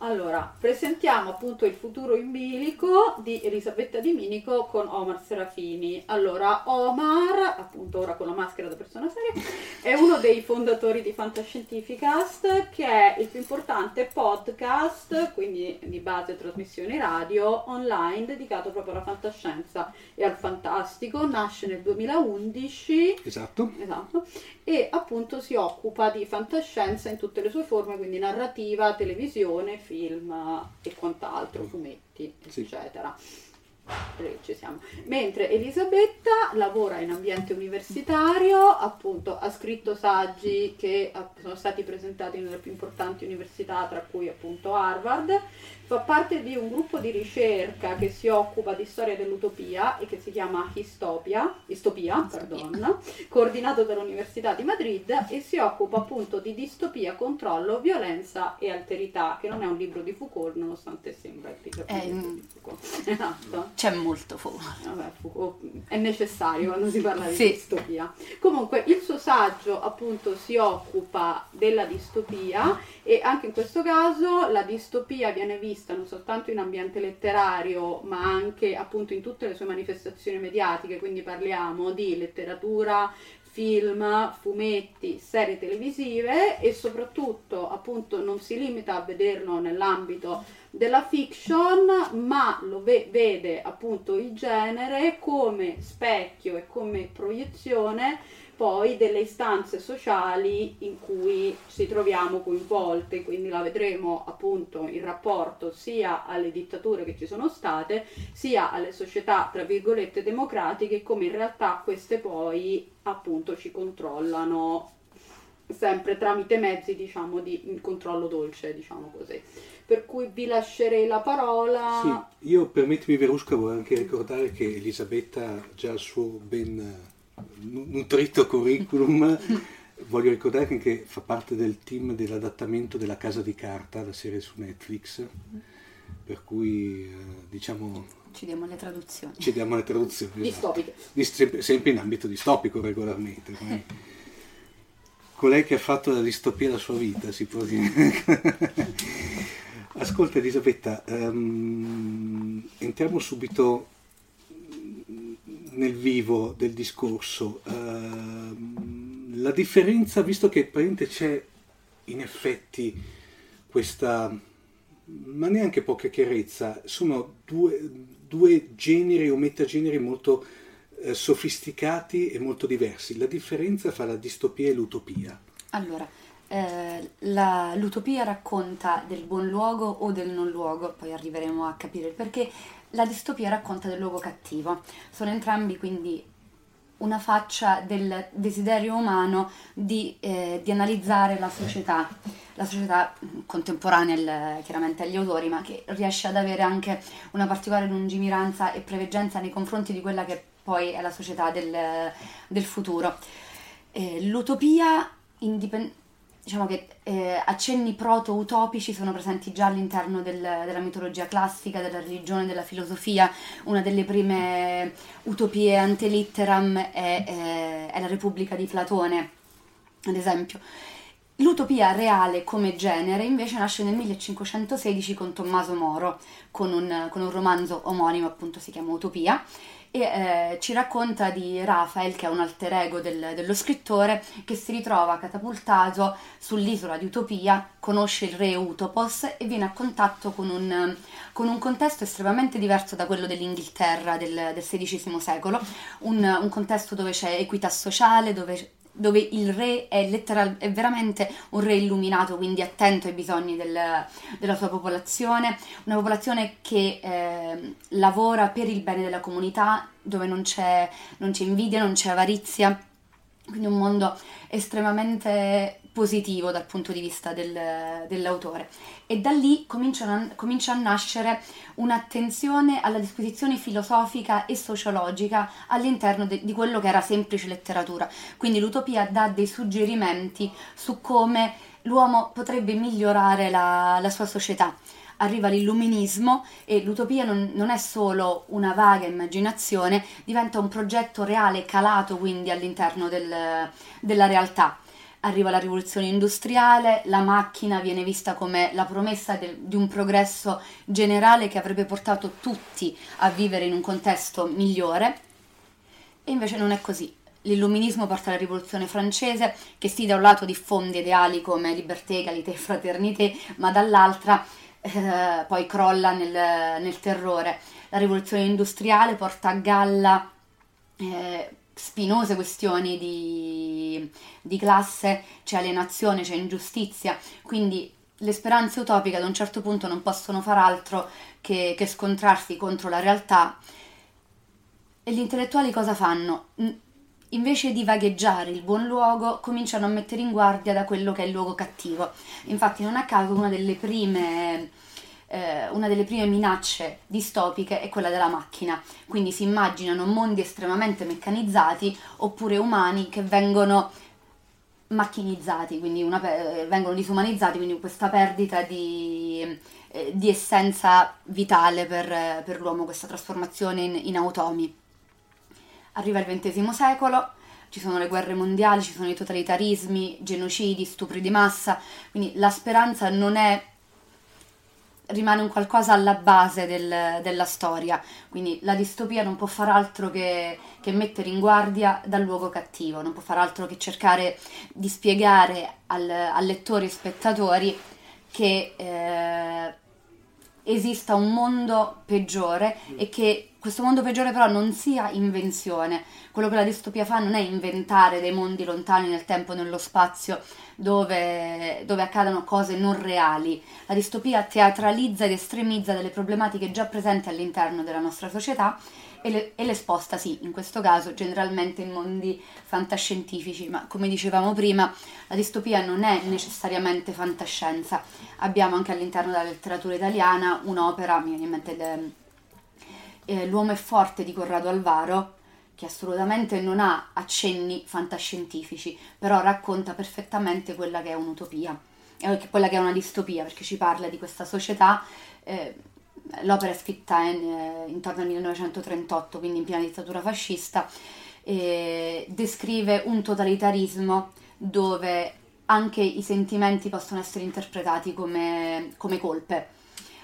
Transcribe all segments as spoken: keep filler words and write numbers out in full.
Allora, presentiamo appunto Il futuro in bilico di Elisabetta Di Minico con Omar Serafini. Allora, Omar, appunto ora con la maschera da persona seria, è uno dei fondatori di Fantascientificast, che è il più importante podcast, quindi di base trasmissione radio, online, dedicato proprio alla fantascienza e al fantastico. Nasce nel duemilaundici. Esatto. Esatto. E appunto si occupa di fantascienza in tutte le sue forme, quindi narrativa, televisione, film e quant'altro, fumetti, sì, eccetera. Ci siamo. Mentre Elisabetta lavora in ambiente universitario, appunto ha scritto saggi che sono stati presentati nelle più importanti università, tra cui appunto Harvard. Fa parte di un gruppo di ricerca che si occupa di storia dell'utopia e che si chiama Histopía, Histopía, perdon, coordinato dall'Università di Madrid, e si occupa appunto di distopia, controllo, violenza e alterità, che non è un libro di Foucault, nonostante sembra il libro eh, di Foucault. Esatto. C'è molto Foucault. Vabbè, Foucault è necessario quando si parla di sì, distopia. Comunque il suo saggio appunto si occupa della distopia, e anche in questo caso la distopia viene vista non soltanto in ambiente letterario, ma anche appunto in tutte le sue manifestazioni mediatiche, quindi parliamo di letteratura, film, fumetti, serie televisive, e soprattutto appunto non si limita a vederlo nell'ambito della fiction, ma lo ve- vede appunto il genere come specchio e come proiezione poi delle istanze sociali in cui ci troviamo coinvolte, quindi la vedremo appunto in rapporto sia alle dittature che ci sono state, sia alle società tra virgolette democratiche, come in realtà queste poi appunto ci controllano sempre tramite mezzi, diciamo, di controllo dolce, diciamo così. Per cui vi lascerei la parola. Sì, io, permettimi Verusca, vorrei anche ricordare che Elisabetta già il suo ben nutrito curriculum, voglio ricordare che anche fa parte del team dell'adattamento della Casa di Carta, la serie su Netflix, per cui diciamo ci diamo le traduzioni ci diamo le traduzioni distopiche, esatto, sempre in ambito distopico regolarmente, eh. Colei che ha fatto la distopia la sua vita, si può dire. Ascolta Elisabetta, um, entriamo subito nel vivo del discorso. Uh, la differenza, visto che c'è in effetti questa, ma neanche poca chiarezza, sono due, due generi o metageneri molto eh, sofisticati e molto diversi. La differenza fra la distopia e l'utopia? Allora, eh, la, l'utopia racconta del buon luogo o del non luogo, poi arriveremo a capire il perché. La distopia racconta del luogo cattivo. Sono entrambi quindi una faccia del desiderio umano di, eh, di analizzare la società, la società contemporanea il, chiaramente agli autori, ma che riesce ad avere anche una particolare lungimiranza e preveggenza nei confronti di quella che poi è la società del, del futuro. Eh, l'utopia, indipend- diciamo che eh, accenni proto-utopici sono presenti già all'interno del, della mitologia classica, della religione, della filosofia. Una delle prime utopie ante litteram è, eh, è la Repubblica di Platone, ad esempio. L'utopia reale come genere invece nasce nel millecinquecentosedici con Tommaso Moro, con un, con un romanzo omonimo, appunto si chiama Utopia, e eh, ci racconta di Raphael, che è un alter ego del, dello scrittore, che si ritrova catapultato sull'isola di Utopia, conosce il re Utopos e viene a contatto con un, con un contesto estremamente diverso da quello dell'Inghilterra del, del sedicesimo secolo, un, un contesto dove c'è equità sociale, dove, dove il re è, letteral, è veramente un re illuminato, quindi attento ai bisogni del, della sua popolazione, una popolazione che eh, lavora per il bene della comunità, dove non c'è, non c'è invidia, non c'è avarizia, quindi un mondo estremamente positivo dal punto di vista del, dell'autore. E da lì comincia, comincia a nascere un'attenzione alla disposizione filosofica e sociologica all'interno de, di quello che era semplice letteratura. Quindi l'utopia dà dei suggerimenti su come l'uomo potrebbe migliorare la, la sua società. Arriva l'illuminismo e l'utopia non, non è solo una vaga immaginazione, diventa un progetto reale calato quindi all'interno del, della realtà. Arriva la rivoluzione industriale, la macchina viene vista come la promessa de, di un progresso generale che avrebbe portato tutti a vivere in un contesto migliore, e invece non è così. L'illuminismo porta alla rivoluzione francese, che sì, da un lato diffonde ideali come libertà, egalità e fraternité, ma dall'altra eh, poi crolla nel, nel terrore. La rivoluzione industriale porta a galla eh, spinose questioni di, di classe, c'è alienazione, c'è ingiustizia, quindi le speranze utopiche ad un certo punto non possono far altro che, che scontrarsi contro la realtà. E gli intellettuali cosa fanno? Invece di vagheggiare il buon luogo, cominciano a mettere in guardia da quello che è il luogo cattivo. Infatti non a caso una delle prime... una delle prime minacce distopiche è quella della macchina, quindi si immaginano mondi estremamente meccanizzati oppure umani che vengono macchinizzati, quindi una, vengono disumanizzati, quindi questa perdita di, di essenza vitale per, per l'uomo, questa trasformazione in, in automi. Arriva il ventesimo secolo, ci sono le guerre mondiali, ci sono i totalitarismi, genocidi, stupri di massa, quindi la speranza non è rimane un qualcosa alla base del, della storia, quindi la distopia non può far altro che, che mettere in guardia dal luogo cattivo, non può far altro che cercare di spiegare al, al lettori e spettatori che eh, esista un mondo peggiore e che questo mondo peggiore però non sia invenzione. Quello che la distopia fa non è inventare dei mondi lontani nel tempo e nello spazio dove, dove accadono cose non reali. La distopia teatralizza ed estremizza delle problematiche già presenti all'interno della nostra società e le, e le sposta, sì, in questo caso generalmente in mondi fantascientifici, ma come dicevamo prima, la distopia non è necessariamente fantascienza. Abbiamo anche all'interno della letteratura italiana un'opera, mi viene in mente le, eh, L'uomo è forte di Corrado Alvaro, che assolutamente non ha accenni fantascientifici, però racconta perfettamente quella che è un'utopia, quella che è una distopia, perché ci parla di questa società. Eh, l'opera è scritta in, eh, intorno al millenovecentotrentotto, quindi in piena dittatura fascista, eh, descrive un totalitarismo dove anche i sentimenti possono essere interpretati come, come colpe.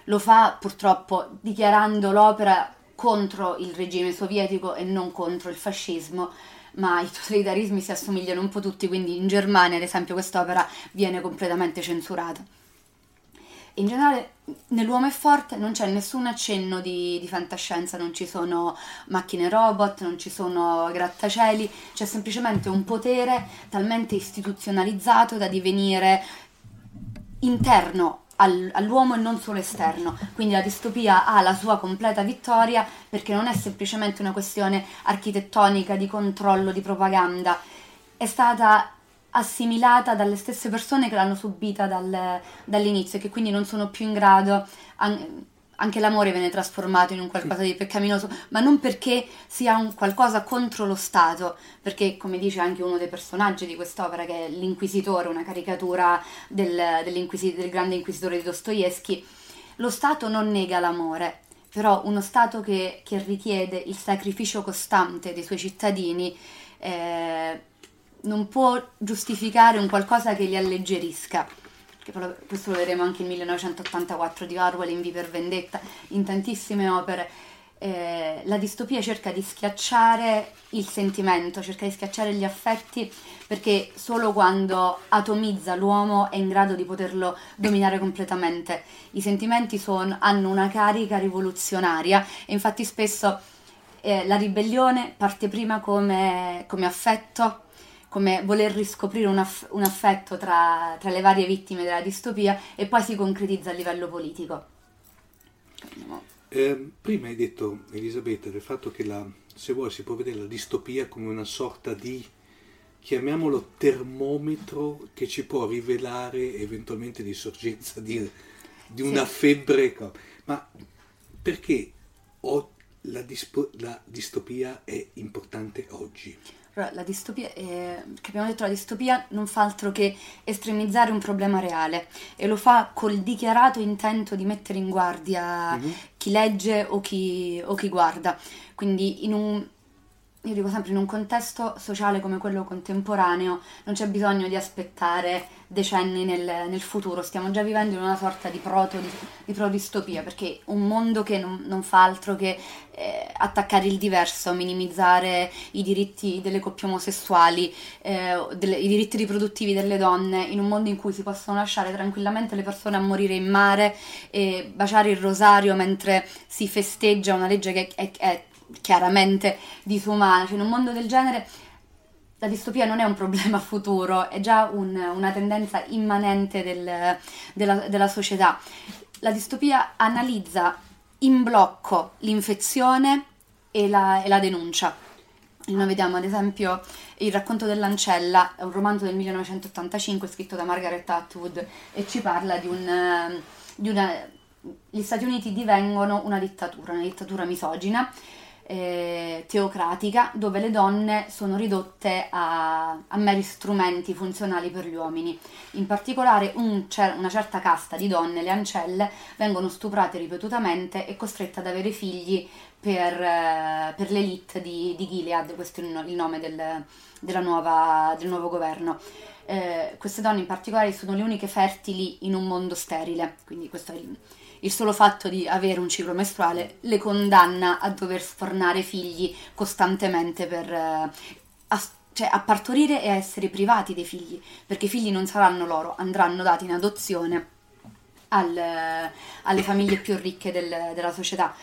Lo fa purtroppo dichiarando l'opera contro il regime sovietico e non contro il fascismo, ma i totalitarismi si assomigliano un po' tutti, quindi in Germania ad esempio quest'opera viene completamente censurata. in generale nell'Uomo è forte non c'è nessun accenno di, di fantascienza, non ci sono macchine robot, non ci sono grattacieli, c'è semplicemente un potere talmente istituzionalizzato da divenire interno all'uomo e non solo esterno, quindi la distopia ha la sua completa vittoria perché non è semplicemente una questione architettonica, di controllo, di propaganda, è stata assimilata dalle stesse persone che l'hanno subita dal, dall'inizio e che quindi non sono più in grado, an- anche l'amore viene trasformato in un qualcosa di peccaminoso, ma non perché sia un qualcosa contro lo Stato, perché come dice anche uno dei personaggi di quest'opera che è l'inquisitore, una caricatura del, dell'inquisi- del grande inquisitore di Dostoevskij, lo Stato non nega l'amore, però uno Stato che, che richiede il sacrificio costante dei suoi cittadini eh, non può giustificare un qualcosa che li alleggerisca, che questo lo vedremo anche in millenovecentottantaquattro di Orwell, in V per Vendetta, in tantissime opere. Eh, la distopia cerca di schiacciare il sentimento, cerca di schiacciare gli affetti, perché solo quando atomizza l'uomo è in grado di poterlo dominare completamente. I sentimenti sono, hanno una carica rivoluzionaria e infatti spesso eh, la ribellione parte prima come, come affetto, come voler riscoprire un, aff- un affetto tra, tra le varie vittime della distopia e poi si concretizza a livello politico. Eh, prima hai detto, Elisabetta, del fatto che la, se vuoi si può vedere la distopia come una sorta di, chiamiamolo, termometro che ci può rivelare eventualmente l'insorgenza di, di una sì. febbre. Ma perché ho, la, dispo- la distopia è importante oggi? La distopia, eh, che abbiamo detto, la distopia non fa altro che estremizzare un problema reale e lo fa col dichiarato intento di mettere in guardia mm-hmm. chi legge o chi, o chi guarda. Quindi in un, io dico sempre, in un contesto sociale come quello contemporaneo non c'è bisogno di aspettare decenni nel, nel futuro, stiamo già vivendo in una sorta di proto di, di prodistopia, perché un mondo che non, non fa altro che eh, attaccare il diverso, minimizzare i diritti delle coppie omosessuali, eh, delle, i diritti riproduttivi delle donne, in un mondo in cui si possono lasciare tranquillamente le persone a morire in mare e baciare il rosario mentre si festeggia una legge che è, è chiaramente disumana. Cioè, in un mondo del genere la distopia non è un problema futuro, è già un, una tendenza immanente del, della, della società. La distopia analizza in blocco l'infezione e la, e la denuncia. Noi vediamo ad esempio Il racconto dell'ancella, è un romanzo del millenovecentottantacinque scritto da Margaret Atwood e ci parla di un di una, gli Stati Uniti divengono una dittatura, una dittatura misogina, Eh, teocratica, dove le donne sono ridotte a, a meri strumenti funzionali per gli uomini. In particolare un, una certa casta di donne, le ancelle, vengono stuprate ripetutamente e costrette ad avere figli per, eh, per l'elite di, di Gilead, questo è il nome del, della nuova, del nuovo governo. Eh, queste donne in particolare sono le uniche fertili in un mondo sterile, quindi questo è il Il solo fatto di avere un ciclo mestruale le condanna a dover sfornare figli costantemente, per a, cioè a partorire e a essere privati dei figli, perché i figli non saranno loro, andranno dati in adozione al, alle famiglie più ricche del, della società.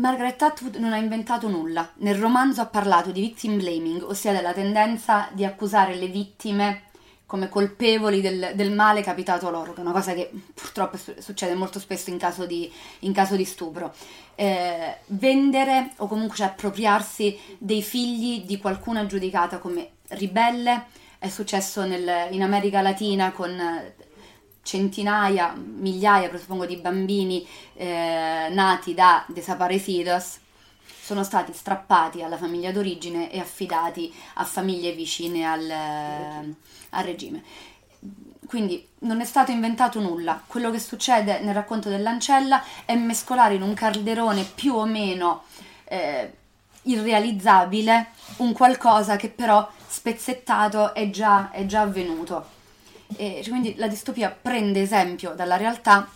Margaret Atwood non ha inventato nulla. Nel romanzo ha parlato di victim blaming, ossia della tendenza di accusare le vittime come colpevoli del, del male capitato loro, che è una cosa che purtroppo succede molto spesso in caso di, in caso di stupro. Eh, vendere o comunque cioè, appropriarsi dei figli di qualcuna giudicata come ribelle è successo nel, in America Latina con centinaia, migliaia presuppongo di bambini eh, nati da desaparecidos, sono stati strappati alla famiglia d'origine e affidati a famiglie vicine al, al regime. Quindi non è stato inventato nulla. Quello che succede nel racconto dell'ancella è mescolare in un calderone più o meno eh, irrealizzabile un qualcosa che però spezzettato è già, è già avvenuto. E quindi la distopia prende esempio dalla realtà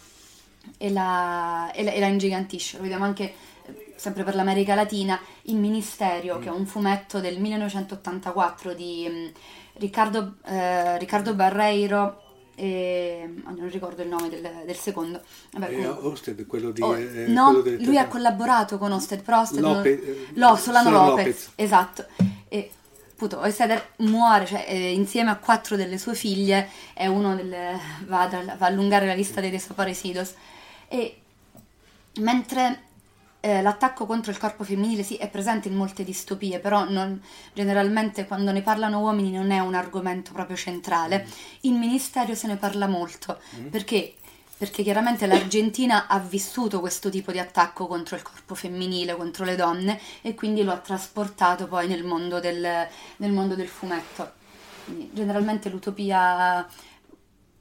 e la, e la, e la ingigantisce. Lo vediamo anche sempre per l'America Latina, Il Ministero, mm. che è un fumetto del millenovecentottantaquattro di um, Riccardo, eh, Riccardo Barreiro e non ricordo il nome del, del secondo. Vabbè, eh, Oster, quello di... Oh, eh, no, quello del... lui ha collaborato con Oster, però Oster... Lope... Non... Lo, Solano Lopez. Lopez. Esatto. E... Appunto, Oster muore, cioè, eh, insieme a quattro delle sue figlie, è uno del, va, da, va a allungare la lista dei desaparecidos. E mentre eh, l'attacco contro il corpo femminile sì è presente in molte distopie, però non, generalmente quando ne parlano uomini non è un argomento proprio centrale. In Ministero se ne parla molto, mm. perché? Perché chiaramente l'Argentina ha vissuto questo tipo di attacco contro il corpo femminile, contro le donne, e quindi lo ha trasportato poi nel mondo del, nel mondo del fumetto. Quindi generalmente l'utopia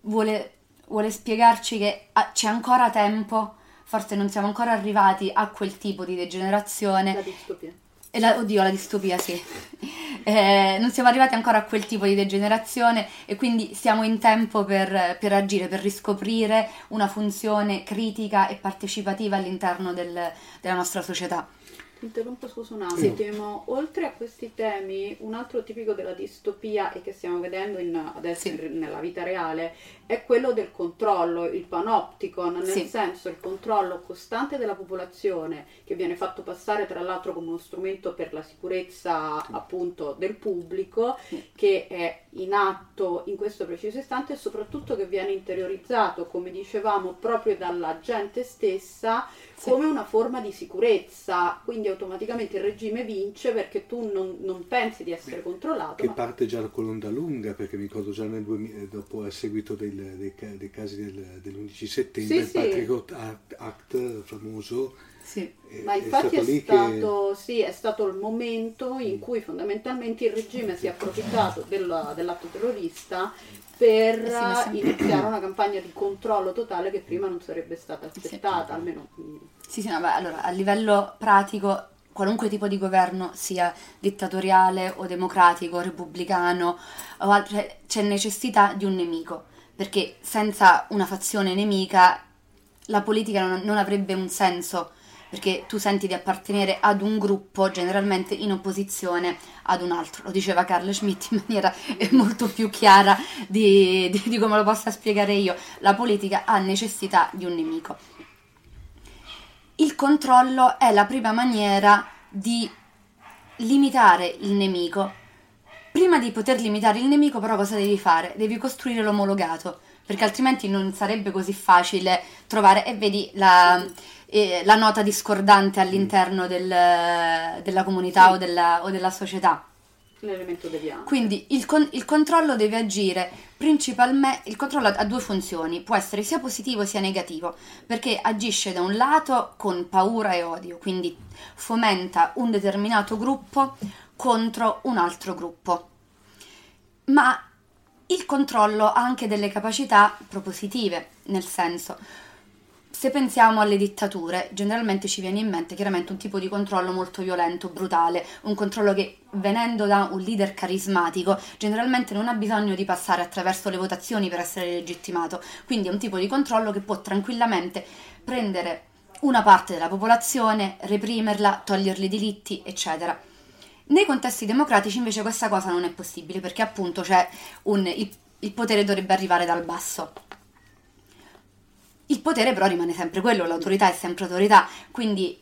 vuole, vuole spiegarci che c'è ancora tempo, forse non siamo ancora arrivati a quel tipo di degenerazione. La distopia. E la, oddio, la distopia, sì. Eh, non siamo arrivati ancora a quel tipo di degenerazione e quindi siamo in tempo per, per agire, per riscoprire una funzione critica e partecipativa all'interno del, della nostra società. Ti interrompo, scusa un attimo. Sì. Oltre a questi temi, un altro tipico della distopia e che stiamo vedendo in, adesso sì. in, nella vita reale è quello del controllo, il panopticon, nel sì. senso il controllo costante della popolazione, che viene fatto passare tra l'altro come uno strumento per la sicurezza sì. appunto del pubblico, sì. che è in atto in questo preciso istante e soprattutto che viene interiorizzato, come dicevamo, proprio dalla gente stessa sì. come una forma di sicurezza. Quindi automaticamente il regime vince perché tu non, non pensi di essere controllato. Che ma... parte già la colonna lunga, perché mi ricordo già nel duemila, dopo a seguito del, dei, dei casi del, dell'undici settembre, sì, il sì. Patriot Act, Act famoso. Sì. È, ma infatti è stato, è stato, che... sì, è stato il momento in cui fondamentalmente il regime si è approfittato della, dell'atto terrorista per sì, iniziare una campagna di controllo totale che prima non sarebbe stata aspettata, sì. almeno... Sì, sì, no, beh, allora, a livello pratico, qualunque tipo di governo, sia dittatoriale o democratico, repubblicano, o altre, c'è necessità di un nemico, perché senza una fazione nemica la politica non, non avrebbe un senso, perché tu senti di appartenere ad un gruppo generalmente in opposizione ad un altro. Lo diceva Carl Schmitt in maniera molto più chiara di, di, di come lo possa spiegare io. La politica ha necessità di un nemico. Il controllo è la prima maniera di limitare il nemico. Prima di poter limitare il nemico, però, cosa devi fare? Devi costruire l'omologato, perché altrimenti non sarebbe così facile trovare, e vedi la... E la nota discordante all'interno del, della comunità sì. o, della, o della società. L'elemento deviante. Quindi il, con, il controllo deve agire principalmente, il controllo ha due funzioni, può essere sia positivo sia negativo, perché agisce da un lato con paura e odio, quindi fomenta un determinato gruppo contro un altro gruppo. Ma il controllo ha anche delle capacità propositive, nel senso... Se pensiamo alle dittature, generalmente ci viene in mente chiaramente un tipo di controllo molto violento, brutale, un controllo che, venendo da un leader carismatico, generalmente non ha bisogno di passare attraverso le votazioni per essere legittimato, quindi è un tipo di controllo che può tranquillamente prendere una parte della popolazione, reprimerla, toglierle i diritti, eccetera. Nei contesti democratici invece questa cosa non è possibile, perché appunto c'è un, il, il potere dovrebbe arrivare dal basso. Il potere però rimane sempre quello, l'autorità è sempre autorità, quindi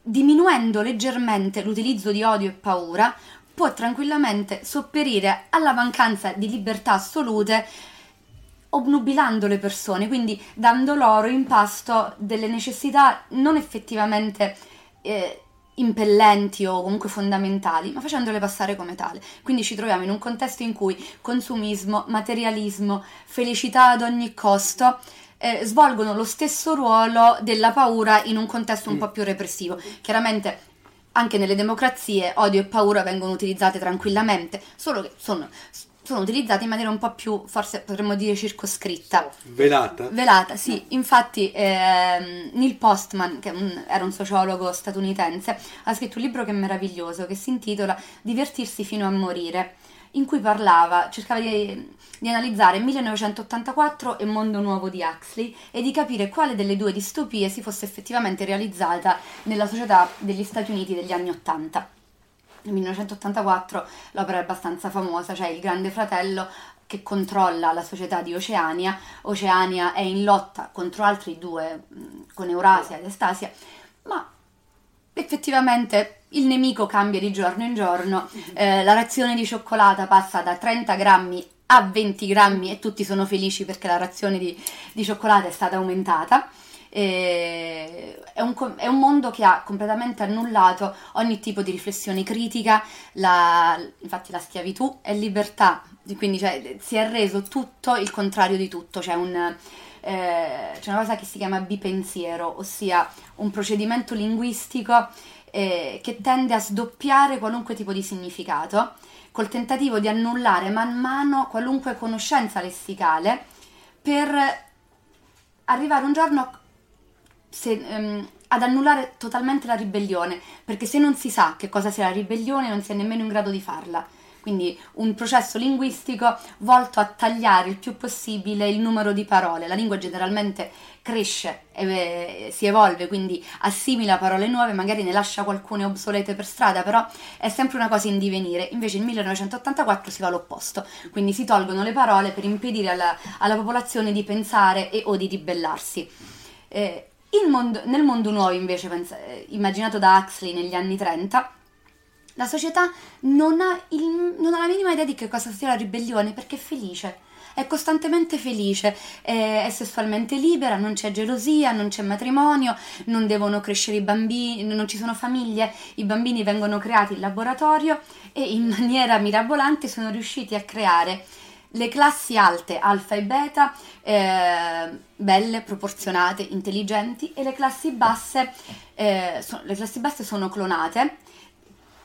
diminuendo leggermente l'utilizzo di odio e paura può tranquillamente sopperire alla mancanza di libertà assolute, obnubilando le persone, quindi dando loro in pasto delle necessità non effettivamente eh, impellenti o comunque fondamentali, ma facendole passare come tale. Quindi ci troviamo in un contesto in cui consumismo, materialismo, felicità ad ogni costo eh, svolgono lo stesso ruolo della paura in un contesto un po' più repressivo. Chiaramente anche nelle democrazie odio e paura vengono utilizzate tranquillamente, solo che sono, sono utilizzate in maniera un po' più, forse potremmo dire, circoscritta. Velata? Velata, sì. Infatti eh, Neil Postman, che un, era un sociologo statunitense, ha scritto un libro che è meraviglioso, che si intitola Divertirsi fino a morire, in cui parlava, cercava di, di analizzare millenovecentottantaquattro e Mondo nuovo di Huxley e di capire quale delle due distopie si fosse effettivamente realizzata nella società degli Stati Uniti degli anni Ottanta. Nel millenovecentottantaquattro l'opera è abbastanza famosa, cioè Il grande fratello che controlla la società di Oceania. Oceania è in lotta contro altri due, con Eurasia ed Estasia, ma effettivamente il nemico cambia di giorno in giorno, eh, la razione di cioccolata passa da trenta grammi a venti grammi e tutti sono felici perché la razione di, di cioccolata è stata aumentata. Eh, è, un, è un mondo che ha completamente annullato ogni tipo di riflessione critica, la, infatti la schiavitù è libertà, quindi cioè, si è reso tutto il contrario di tutto. C'è un, eh, c'è una cosa che si chiama bipensiero, ossia un procedimento linguistico eh, che tende a sdoppiare qualunque tipo di significato, col tentativo di annullare man mano qualunque conoscenza lessicale per arrivare un giorno a Se, um, ad annullare totalmente la ribellione, perché se non si sa che cosa sia la ribellione non si è nemmeno in grado di farla, quindi un processo linguistico volto a tagliare il più possibile il numero di parole. La lingua generalmente cresce e si evolve, quindi assimila parole nuove, magari ne lascia qualcune obsolete per strada, però è sempre una cosa in divenire. Invece in millenovecentottantaquattro si va all'opposto, quindi si tolgono le parole per impedire alla, alla popolazione di pensare e o di ribellarsi. eh, Il mondo, nel mondo nuovo invece, immaginato da Huxley negli anni trenta, la società non ha, il, non ha la minima idea di che cosa sia la ribellione, perché è felice, è costantemente felice, è, è sessualmente libera, non c'è gelosia, non c'è matrimonio, non devono crescere i bambini, non ci sono famiglie, i bambini vengono creati in laboratorio e in maniera mirabolante sono riusciti a creare le classi alte, alfa e beta, eh, belle, proporzionate, intelligenti, e le classi basse, eh, so, le classi basse sono clonate,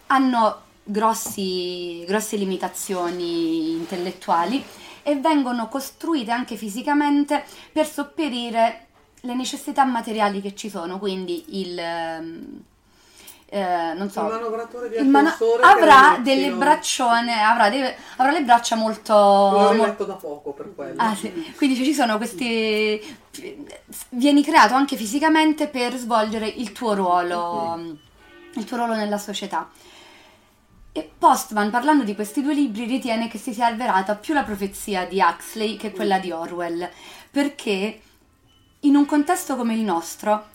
hanno grossi, grosse limitazioni intellettuali e vengono costruite anche fisicamente per sopperire le necessità materiali che ci sono, quindi il... Um, Eh, non so, il manovratore di attenzione mano- avrà delle braccione, avrà, dei, avrà le braccia molto. L'ho letto da poco per quello. Ah, sì. Quindi ci sono questi. Vieni creato anche fisicamente per svolgere il tuo ruolo, okay. il tuo ruolo nella società. E Postman, parlando di questi due libri, ritiene che si sia avverata più la profezia di Huxley che quella di Orwell, perché in un contesto come il nostro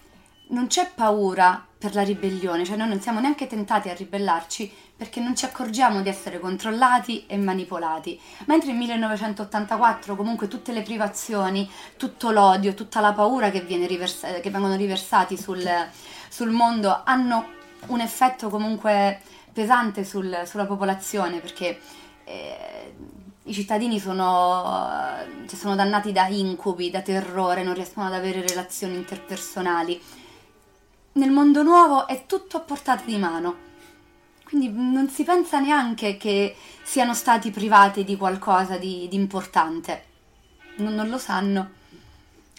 non c'è paura per la ribellione, cioè noi non siamo neanche tentati a ribellarci perché non ci accorgiamo di essere controllati e manipolati, mentre in millenovecentottantaquattro comunque tutte le privazioni, tutto l'odio, tutta la paura che, viene riversa- che vengono riversati sul, sul mondo hanno un effetto comunque pesante sul, sulla popolazione, perché eh, i cittadini sono, cioè, sono dannati da incubi, da terrore, non riescono ad avere relazioni interpersonali. Nel mondo nuovo è tutto a portata di mano, quindi non si pensa neanche che siano stati privati di qualcosa di, di importante, non, non lo sanno,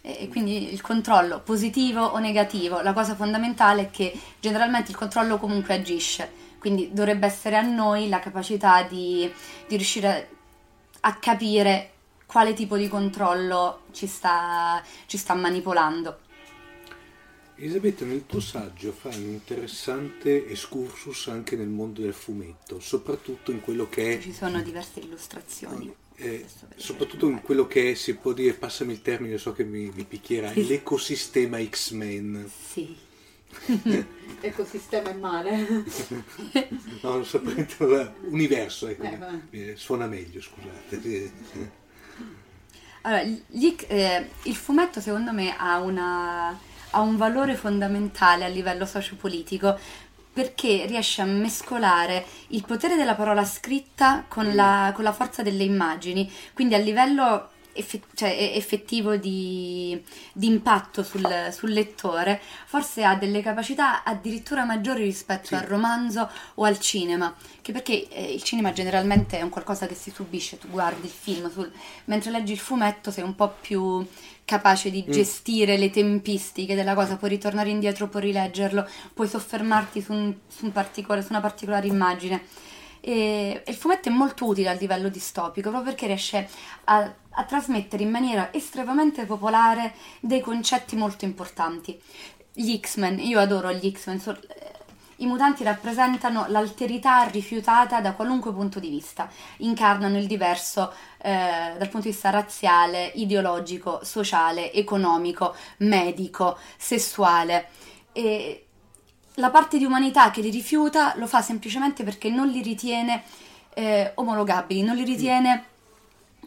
e quindi il controllo positivo o negativo, la cosa fondamentale è che generalmente il controllo comunque agisce, quindi dovrebbe essere a noi la capacità di, di riuscire a, a capire quale tipo di controllo ci sta, ci sta manipolando. Elisabetta, nel tuo saggio fai un interessante excursus anche nel mondo del fumetto, soprattutto in quello che è... Ci sono diverse illustrazioni. Eh, soprattutto in quello che è, se può dire, passami il termine, so che mi, mi picchierai, sì. L'ecosistema X-Men. Sì. Ecosistema è male. No, non saprei trovare... Universo, ecco. Eh, Suona meglio, scusate. Allora, gli, eh, il fumetto secondo me ha una... ha un valore fondamentale a livello sociopolitico, perché riesce a mescolare il potere della parola scritta con, mm. la, con la forza delle immagini, quindi a livello effett- cioè effettivo di, di impatto sul, sul lettore, forse ha delle capacità addirittura maggiori rispetto sì. al romanzo o al cinema, che perché eh, il cinema generalmente è un qualcosa che si subisce, tu guardi il film, sul, mentre leggi il fumetto sei un po' più... capace di gestire mm. le tempistiche della cosa, puoi ritornare indietro, puoi rileggerlo, puoi soffermarti su, un, su, un particolare, su una particolare immagine. E, e il fumetto è molto utile a livello distopico, proprio perché riesce a, a trasmettere in maniera estremamente popolare dei concetti molto importanti. Gli X-Men, io adoro gli X-Men, so, I mutanti rappresentano l'alterità rifiutata da qualunque punto di vista, incarnano il diverso eh, dal punto di vista razziale, ideologico, sociale, economico, medico, sessuale. E la parte di umanità che li rifiuta lo fa semplicemente perché non li ritiene eh, omologabili, non li ritiene...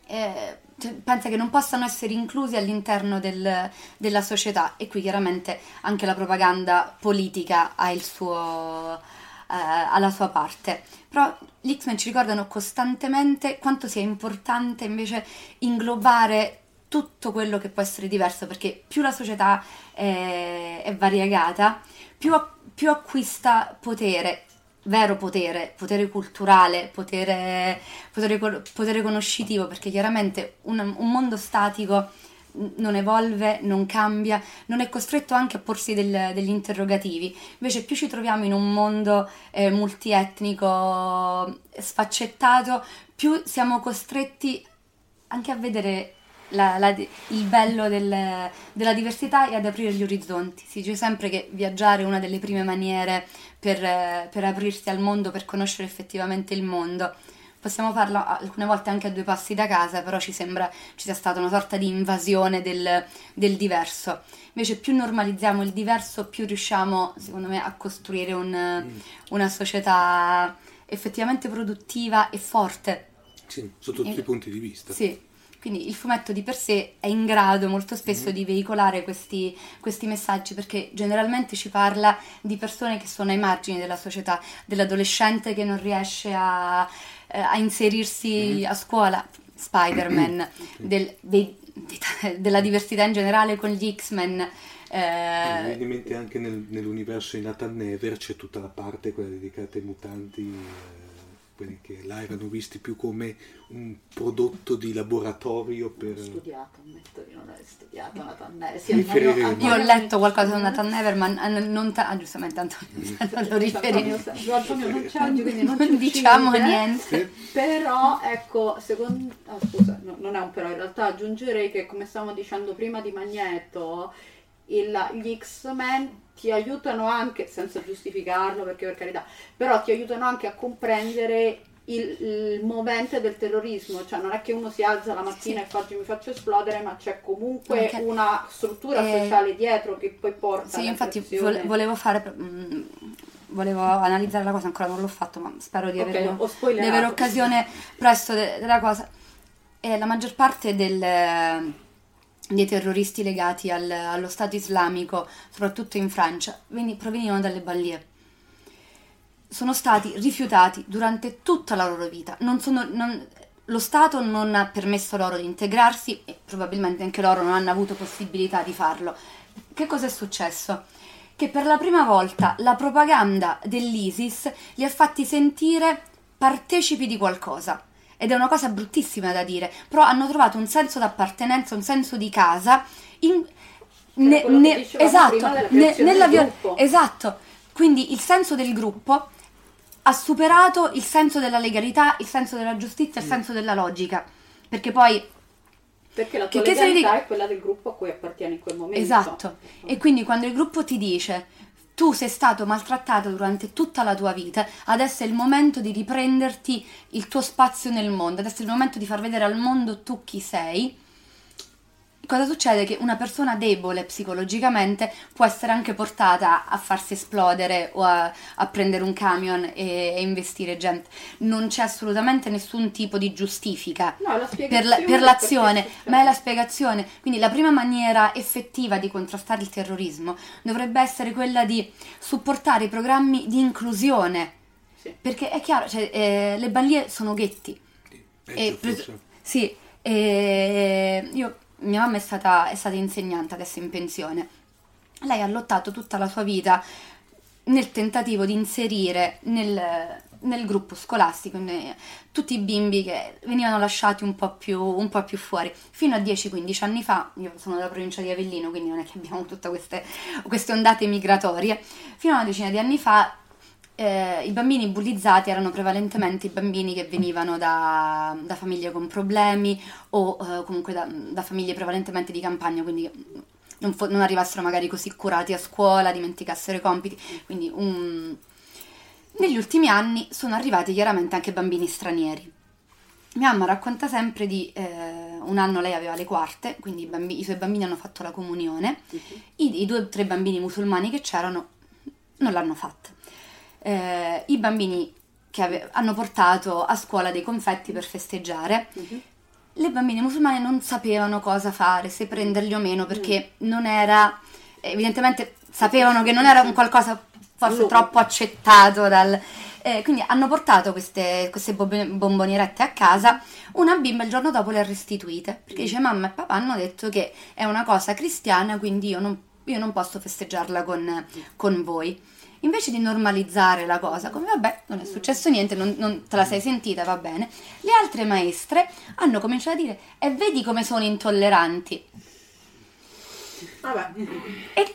Eh, pensa che non possano essere inclusi all'interno del, della società, e qui chiaramente anche la propaganda politica ha il suo, eh, ha la sua parte. Però gli X-Men ci ricordano costantemente quanto sia importante invece inglobare tutto quello che può essere diverso, perché più la società è, è variegata, più, più acquista potere, vero potere, potere culturale, potere, potere, potere conoscitivo, perché chiaramente un, un mondo statico non evolve, non cambia, non è costretto anche a porsi del, degli interrogativi. Invece più ci troviamo in un mondo eh, multietnico, sfaccettato, più siamo costretti anche a vedere la, la, il bello del, della diversità e ad aprire gli orizzonti. Si dice sempre che viaggiare è una delle prime maniere Per, per aprirsi al mondo, per conoscere effettivamente il mondo. Possiamo farlo alcune volte anche a due passi da casa, però ci sembra ci sia stata una sorta di invasione del, del diverso. Invece più normalizziamo il diverso, più riusciamo, secondo me, a costruire un, mm. una società effettivamente produttiva e forte. Sì, sotto tutti e, i punti di vista. Sì. Quindi il fumetto di per sé è in grado molto spesso mm. di veicolare questi, questi messaggi, perché generalmente ci parla di persone che sono ai margini della società, dell'adolescente che non riesce a, a inserirsi mm. a scuola, Spider-Man, mm. del, de, de, della diversità in generale con gli X-Men. Eh, mi viene in mente anche nel, nell'universo di Nathan Never c'è tutta la parte quella dedicata ai mutanti, eh. quelli che là erano visti più come un prodotto di laboratorio per... Studiato, ammetto di non aver studiato Nathan Never. Sì, io, io ho letto qualcosa di Nathan Never, ma non... Ta- ah, giustamente, Antonio, non lo riferisco. Antonio non c'è oggi, quindi non, non diciamo niente. Però, ecco, secondo... Oh, scusa, no, non è un però, in realtà aggiungerei che, come stavamo dicendo prima di Magneto, il, gli X-Men ti aiutano anche, senza giustificarlo, perché per carità, però ti aiutano anche a comprendere il, il movente del terrorismo, cioè non è che uno si alza la mattina sì. e faccio, mi faccio esplodere, ma c'è comunque okay. una struttura eh, sociale dietro che poi porta sì, infatti vo- volevo fare mh, volevo analizzare la cosa, ancora non l'ho fatto, ma spero di, okay, averlo, di avere occasione presto de- della cosa. E la maggior parte del... dei terroristi legati al, allo Stato islamico, soprattutto in Francia, ven- provenivano dalle banlieue. Sono stati rifiutati durante tutta la loro vita. Non sono, non, lo Stato non ha permesso loro di integrarsi e probabilmente anche loro non hanno avuto possibilità di farlo. Che cosa è successo? Che per la prima volta la propaganda dell'ISIS li ha fatti sentire partecipi di qualcosa. Ed è una cosa bruttissima da dire, però hanno trovato un senso d'appartenenza, un senso di casa, in, ne, ne, esatto, della ne, nella violenza. Esatto, quindi il senso del gruppo ha superato il senso della legalità, il senso della giustizia, il mm. senso della logica, perché poi... Perché la tua che legalità che... è quella del gruppo a cui appartiene in quel momento. Esatto, mm. e quindi quando il gruppo ti dice... Tu sei stato maltrattato durante tutta la tua vita, adesso è il momento di riprenderti il tuo spazio nel mondo, adesso è il momento di far vedere al mondo tu chi sei. Cosa succede? Che una persona debole psicologicamente può essere anche portata a farsi esplodere o a, a prendere un camion e, e investire gente. Non c'è assolutamente nessun tipo di giustifica no, la per, la, per l'azione, ma è la spiegazione. Quindi la prima maniera effettiva di contrastare il terrorismo dovrebbe essere quella di supportare i programmi di inclusione, sì. perché è chiaro, cioè, eh, le banlieue sono ghetti. Sì, e, pres- sì eh, io... Mia mamma è stata, è stata insegnante, adesso in pensione. Lei ha lottato tutta la sua vita nel tentativo di inserire nel, nel gruppo scolastico ne, tutti i bimbi che venivano lasciati un po' più, un po' più fuori. Fino a dieci quindici anni fa, io sono della provincia di Avellino, quindi non è che abbiamo tutte queste, queste ondate migratorie, fino a una decina di anni fa Eh, i bambini bullizzati erano prevalentemente i bambini che venivano da, da famiglie con problemi o eh, comunque da, da famiglie prevalentemente di campagna, quindi non, fo- non arrivassero magari così curati a scuola, dimenticassero i compiti, quindi un, Negli ultimi anni sono arrivati chiaramente anche bambini stranieri. Mia mamma racconta sempre di eh, un anno lei aveva le quarte, quindi i, bambini, i suoi bambini hanno fatto la comunione, uh-huh. i, i due o tre bambini musulmani che c'erano non l'hanno fatta. Eh, I bambini che ave- hanno portato a scuola dei confetti per festeggiare, uh-huh. le bambine musulmane non sapevano cosa fare, se prenderli o meno, perché uh-huh. non era, evidentemente sapevano che non era un qualcosa forse uh-huh. troppo accettato dal... Eh, quindi hanno portato queste, queste bombonierette a casa. Una bimba il giorno dopo le ha restituite, perché dice mamma e papà hanno detto che è una cosa cristiana, quindi io non, io non posso festeggiarla con, con voi. Invece di normalizzare la cosa, come vabbè, non è successo niente, non, non te la sei sentita, va bene. Le altre maestre hanno cominciato a dire e eh, vedi come sono intolleranti. Vabbè. E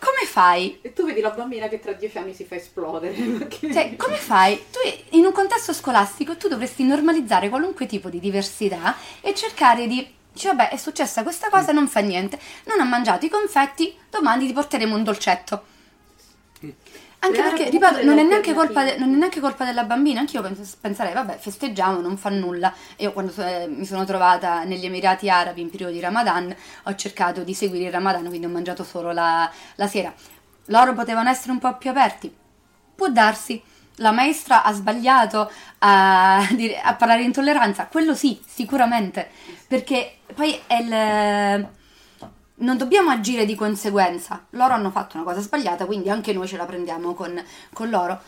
come fai? E tu vedi la bambina che tra dieci anni si fa esplodere. Cioè, come fai? Tu in un contesto scolastico tu dovresti normalizzare qualunque tipo di diversità e cercare di... Cioè, vabbè, è successa questa cosa, non fa niente. Non ha mangiato i confetti, domani ti porteremo un dolcetto. Anche perché, ripeto, non è neanche colpa, de, non è neanche colpa della bambina. Anch'io pens- penserei, vabbè, festeggiamo, non fa nulla. Io quando so, eh, mi sono trovata negli Emirati Arabi in periodo di Ramadan, ho cercato di seguire il Ramadan, quindi ho mangiato solo la, la sera. Loro potevano essere un po' più aperti. Può darsi, la maestra ha sbagliato a, dire, a parlare di intolleranza, quello sì, sicuramente. Perché poi è il... Non dobbiamo agire di conseguenza. Loro hanno fatto una cosa sbagliata, quindi anche noi ce la prendiamo con, con loro.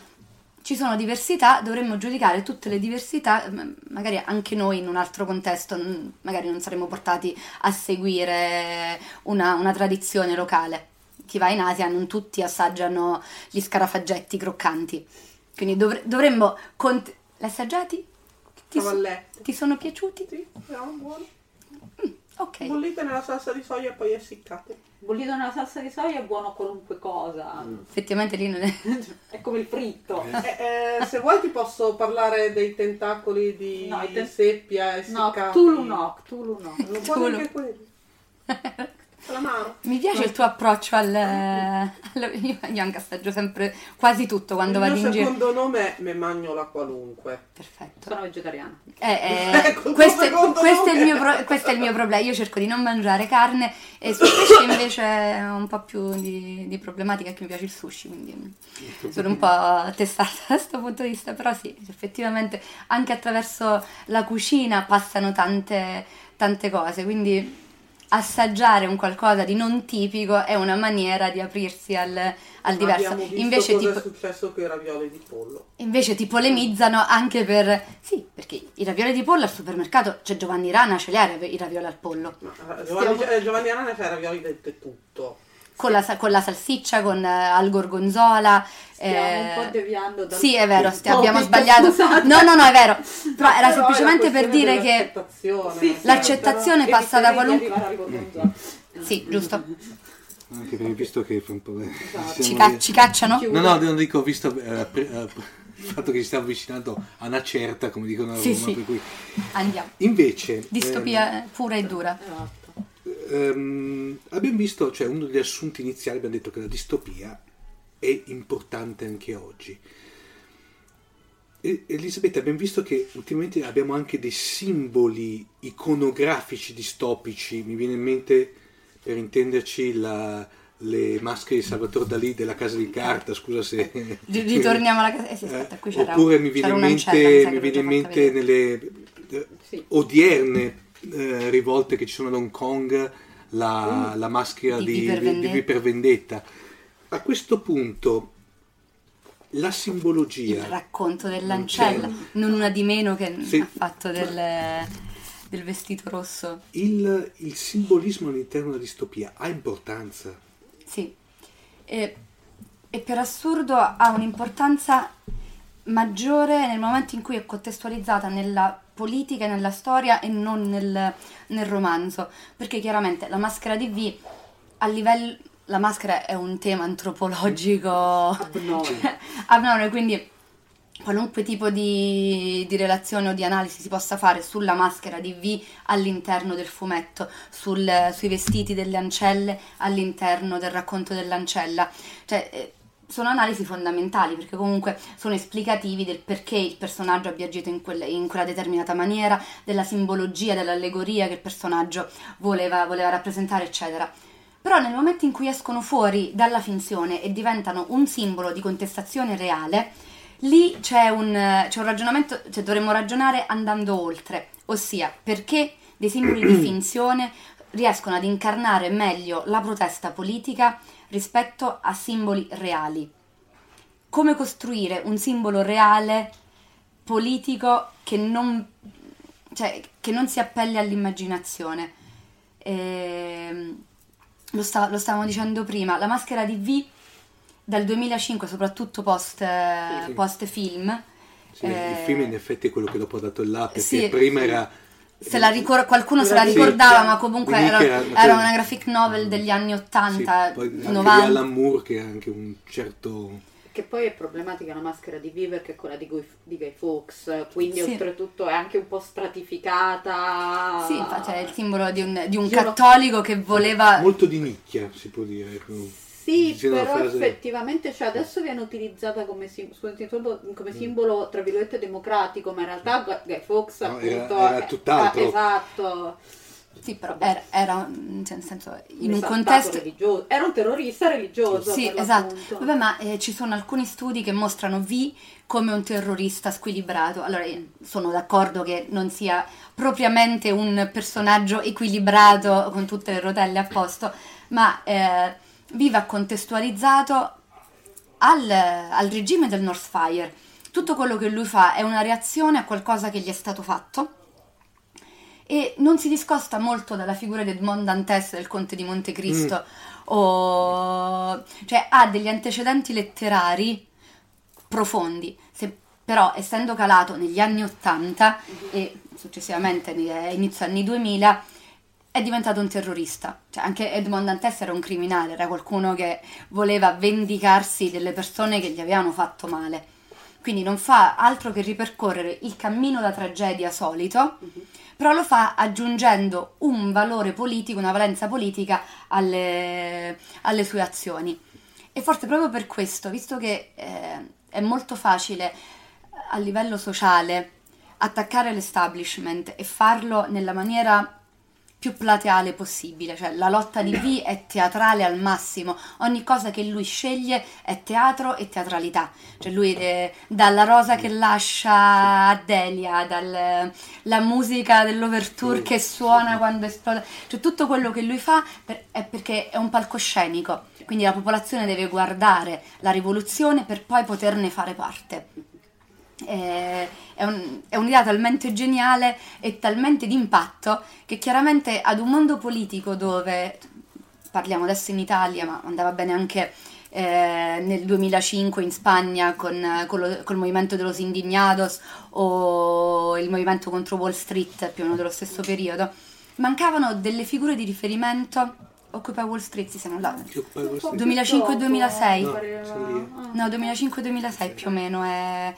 Ci sono diversità, dovremmo giudicare tutte le diversità, magari anche noi in un altro contesto, magari non saremmo portati a seguire una, una tradizione locale. Chi va in Asia non tutti assaggiano gli scarafaggetti croccanti. Quindi dovre, dovremmo... Cont- L'hai assaggiati? Ti, so- ti sono piaciuti? Sì, erano buoni. Mm. Okay. Bollito nella salsa di soia e poi essiccate. Bollito nella salsa di soia è buono qualunque cosa. Mm. Effettivamente lì non è... è come il fritto. Eh, eh, se vuoi ti posso parlare dei tentacoli di no, ten... seppia essiccati. No, Cthulhu no, Cthulhu no. Non puoi neanche quelli. Calamaro. Mi piace il tuo approccio al... al... Io anche assaggio sempre quasi tutto quando vado in giro. Il mio secondo nome è me magnola qualunque. Perfetto. Sono vegetariana. Eh, eh, ecco, questo, questo, è il mio pro... questo è il mio problema. Io cerco di non mangiare carne e sul pesce invece è un po' più di, di problematica, che mi piace il sushi, quindi sono un po' testata da questo punto di vista. Però sì, effettivamente anche attraverso la cucina passano tante, tante cose, quindi... Assaggiare un qualcosa di non tipico è una maniera di aprirsi al, al diverso. Abbiamo visto invece cosa tipo, è successo con i ravioli di pollo. Invece ti polemizzano anche per... Sì, perché i ravioli di pollo al supermercato, c'è Giovanni Rana, ce li ha i ravioli al pollo. No, Giovanni, Stiamo... Giovanni Rana fa i ravioli del tutto. Con la, con la salsiccia, con al gorgonzola. Stiamo eh... un po' deviando dal... Sì, è vero, st- abbiamo oh, sbagliato. Scusate. No, no, no, è vero. Però era però semplicemente per dire che sì, l'accettazione però... passa da qualunque... Sì, giusto. Anche perché visto che fa un po'... Esatto. Ci, ca- lì... ci cacciano? No, no, non dico visto... Eh, pre- eh, il fatto che ci stiamo avvicinando a una certa, come dicono a Roma, sì, sì. Per cui... Andiamo. Invece... Distopia ehm... pura e dura. Esatto. Um, abbiamo visto, cioè uno degli assunti iniziali abbiamo detto che la distopia è importante anche oggi. E, Elisabetta, abbiamo visto che ultimamente abbiamo anche dei simboli iconografici distopici, mi viene in mente per intenderci la, le maschere di Salvatore Dalì della Casa di Carta, scusa se... Ritorniamo alla Casa... Eh sì, aspetta, qui c'era oppure mi viene in mente, mi viene in mente nelle sì. odierne... Eh, rivolte che ci sono ad Hong Kong, la, mm. la maschera di, di, di V per Vendetta. A questo punto la simbologia, il racconto dell'ancella, non una di meno che sì. ha fatto del, del vestito rosso, il, il simbolismo all'interno della distopia ha importanza, sì, e, e per assurdo ha un'importanza maggiore nel momento in cui è contestualizzata nella politica, nella storia e non nel, nel romanzo, perché chiaramente la maschera di V a livello, la maschera è un tema antropologico abnorme, abnorme, quindi qualunque tipo di, di relazione o di analisi si possa fare sulla maschera di V all'interno del fumetto, sul, sui vestiti delle ancelle all'interno del racconto dell'ancella, cioè sono analisi fondamentali, perché comunque sono esplicativi del perché il personaggio abbia agito in, quel, in quella determinata maniera, della simbologia, dell'allegoria che il personaggio voleva, voleva rappresentare, eccetera. Però nel momento in cui escono fuori dalla finzione e diventano un simbolo di contestazione reale, lì c'è un, c'è un ragionamento, cioè dovremmo ragionare andando oltre, ossia perché dei simboli di finzione riescono ad incarnare meglio la protesta politica rispetto a simboli reali. Come costruire un simbolo reale, politico, che non, cioè, che non si appelli all'immaginazione. E... Lo, sta, lo stavamo dicendo prima, la maschera di V dal duemilacinque, soprattutto post, sì, sì. post film. Sì, eh, il film in effetti è quello che dopo ha dato il là, perché sì, prima era... Se la ricor- qualcuno se la ricordava, sì, ma comunque era, era, era una graphic novel degli anni ottanta, sì, poi novanta. Alan Moore, che è anche un certo... Che poi è problematica la maschera di V perché è quella di Guy, di Guy Fawkes, quindi sì. Oltretutto è anche un po' stratificata. Sì, infatti è il simbolo di un, di un cattolico lo... che voleva... Molto di nicchia, si può dire. Sì, però frase... effettivamente cioè adesso viene utilizzata come, sim- come simbolo, tra virgolette, democratico, ma in realtà Guy Fawkes no, appunto... Era, era tutt'altro. È, esatto. Sì, però era, era cioè, nel senso, in un contesto religioso. Era un terrorista religioso. Sì, esatto. Vabbè, ma eh, ci sono alcuni studi che mostrano V come un terrorista squilibrato. Allora, sono d'accordo che non sia propriamente un personaggio equilibrato con tutte le rotelle a posto, ma eh, V va contestualizzato al, al regime del Northfire. Tutto quello che lui fa è una reazione a qualcosa che gli è stato fatto. E non si discosta molto dalla figura di Edmond Dantès, del Conte di Montecristo, mm. o... cioè ha degli antecedenti letterari profondi, se, però essendo calato negli anni ottanta e successivamente inizio anni duemila è diventato un terrorista. Cioè anche Edmond Dantès era un criminale, era qualcuno che voleva vendicarsi delle persone che gli avevano fatto male, quindi non fa altro che ripercorrere il cammino da tragedia solito, mm-hmm. però lo fa aggiungendo un valore politico, una valenza politica alle, alle sue azioni. E forse proprio per questo, visto che eh, è molto facile a livello sociale attaccare l'establishment e farlo nella maniera più plateale possibile, cioè la lotta di V è teatrale al massimo, ogni cosa che lui sceglie è teatro e teatralità, cioè lui eh, dalla rosa che lascia a Delia, dalla musica dell'overture che suona quando esplode, cioè tutto quello che lui fa per, è perché è un palcoscenico, quindi la popolazione deve guardare la rivoluzione per poi poterne fare parte. È, un, è un'idea talmente geniale e talmente d'impatto che chiaramente ad un mondo politico dove, parliamo adesso in Italia ma andava bene anche eh, nel duemilacinque in Spagna con, con lo, col movimento de los indignados o il movimento contro Wall Street più o meno dello stesso periodo, mancavano delle figure di riferimento. Occupy Wall Street, si siamo là duemilacinque duemilasei no, duemilacinque duemilasei più o meno è...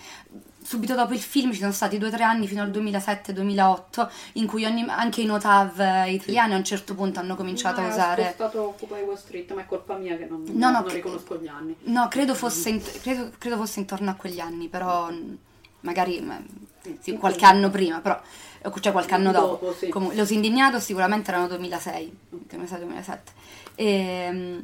subito dopo il film ci sono stati due o tre anni fino al duemilasette duemilaotto in cui ogni... anche i notav italiani a un certo punto hanno cominciato no, a usare. È stato Occupy Wall Street, ma è colpa mia che non, no, no, non riconosco gli anni. No, credo fosse, int... credo, credo fosse intorno a quegli anni, però magari ma... sì, qualche anno prima, però cioè qualche anno dopo, dopo sì. Comun- Los Indignados sicuramente erano duemilasei duemilasei duemilasette e,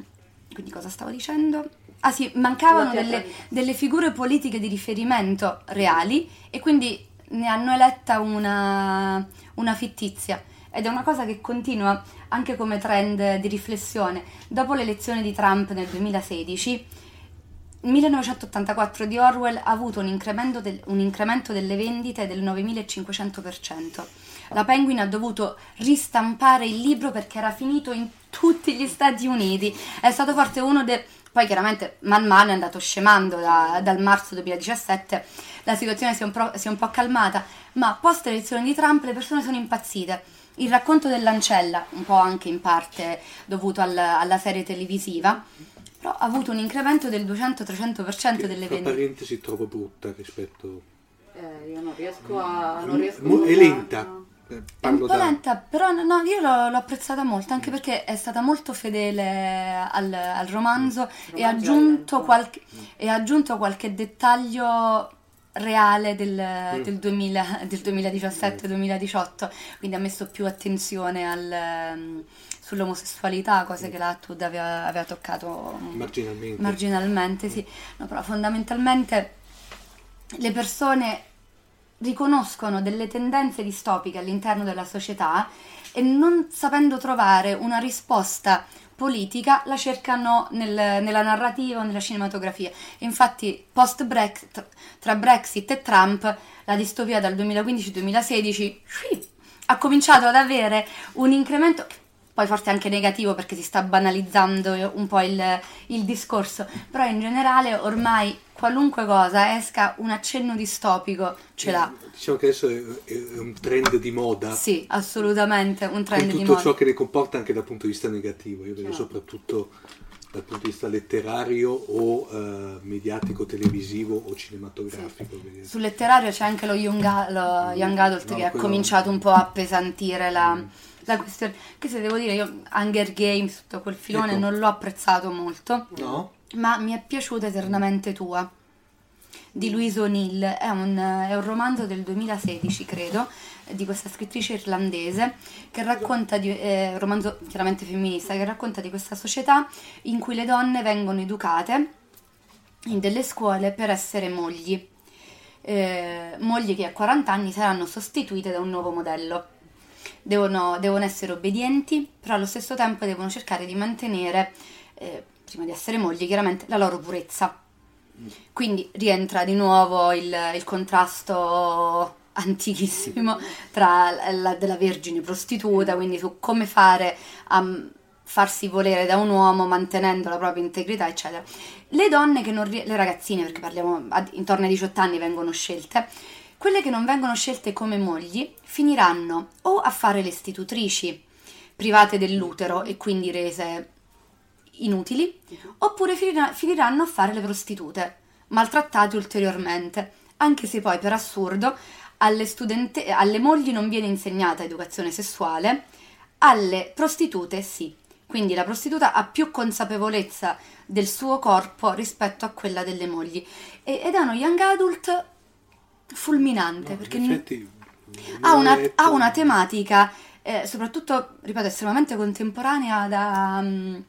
quindi cosa stavo dicendo? Ah sì, mancavano delle, delle figure politiche di riferimento reali e quindi ne hanno eletta una, una fittizia ed è una cosa che continua anche come trend di riflessione. Dopo l'elezione di Trump nel duemilasedici, millenovecentottantaquattro di Orwell ha avuto un incremento, del, un incremento delle vendite del novemilacinquecento per cento. La Penguin ha dovuto ristampare il libro perché era finito in tutti gli Stati Uniti. È stato forse uno dei... Poi chiaramente man mano è andato scemando da, dal marzo duemiladiciassette, la situazione si è, un pro, si è un po' calmata, ma post elezione di Trump le persone sono impazzite. Il racconto dell'ancella, un po' anche in parte dovuto al, alla serie televisiva, però ha avuto un incremento del duecento trecento per cento delle vendite. La parentesi trovo brutta rispetto... Eh, io non riesco a... Non riesco mo- a... È lenta. No. È un po' da... lenta, però no, no, io l'ho, l'ho apprezzata molto, anche perché è stata molto fedele al, al romanzo, mm. e ha aggiunto, qualche, mm. e aggiunto qualche dettaglio reale del, mm. del, duemila, del duemiladiciassette duemiladiciotto, mm. quindi ha messo più attenzione al, sull'omosessualità, cose mm. che la Atwood aveva, aveva toccato marginalmente, marginalmente mm. sì. No, però fondamentalmente le persone riconoscono delle tendenze distopiche all'interno della società e, non sapendo trovare una risposta politica, la cercano nel, nella narrativa o nella cinematografia. Infatti post Brexit, tra Brexit e Trump, la distopia dal duemilaquindici duemilasedici ha cominciato ad avere un incremento, poi forse anche negativo perché si sta banalizzando un po' il, il discorso, però in generale ormai qualunque cosa esca un accenno distopico ce l'ha. Diciamo che adesso è, è un trend di moda. Sì, assolutamente, un trend di moda. Con tutto ciò che ne comporta anche dal punto di vista negativo, io vedo soprattutto dal punto di vista letterario o uh, mediatico, televisivo o cinematografico. Sì. Sul letterario c'è anche lo young, lo young adult, no, che ha cominciato non... un po' a pesantire la... Mm. La questione, che se devo dire io Hunger Games, tutto quel filone, ecco, non l'ho apprezzato molto, no, ma mi è piaciuta Eternamente Tua di Louise O'Neill, è un, è un romanzo del duemilasedici credo, di questa scrittrice irlandese che racconta di, eh, un romanzo chiaramente femminista, che racconta di questa società in cui le donne vengono educate in delle scuole per essere mogli, eh, mogli che a quaranta anni saranno sostituite da un nuovo modello. Devono, devono essere obbedienti, però allo stesso tempo devono cercare di mantenere, eh, prima di essere mogli chiaramente, la loro purezza. Quindi rientra di nuovo il, il contrasto antichissimo tra la, della vergine prostituta, quindi su come fare a farsi volere da un uomo mantenendo la propria integrità, eccetera. Le donne che non, le ragazzine, perché parliamo ad, intorno ai diciotto anni vengono scelte. Quelle che non vengono scelte come mogli finiranno o a fare le istitutrici, private dell'utero e quindi rese inutili, oppure finiranno a fare le prostitute, maltrattate ulteriormente, anche se poi per assurdo alle, studente- alle mogli non viene insegnata educazione sessuale, alle prostitute sì. Quindi la prostituta ha più consapevolezza del suo corpo rispetto a quella delle mogli. E- ed è uno young adult fulminante, no, perché effetti, ha, una, ha una tematica, eh, soprattutto, ripeto, estremamente contemporanea da, um,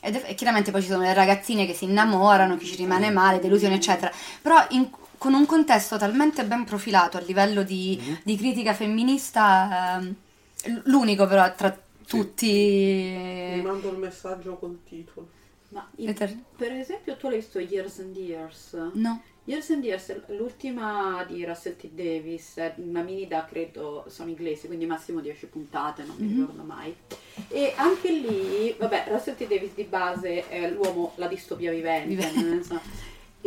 ed è, e chiaramente poi ci sono le ragazzine che si innamorano, chi ci rimane male, delusione eccetera, però in, con un contesto talmente ben profilato a livello di, mm-hmm. di critica femminista, eh, l'unico però tra sì. tutti. Mi mando il messaggio col titolo. Ma in, per esempio tu hai visto Years and Years? No. Years and Years, l'ultima di Russell T. Davies, una mini da, credo, sono inglesi, quindi massimo dieci puntate, non mi ricordo mai. E anche lì, vabbè, Russell T. Davies di base è l'uomo, la distopia vivente, so.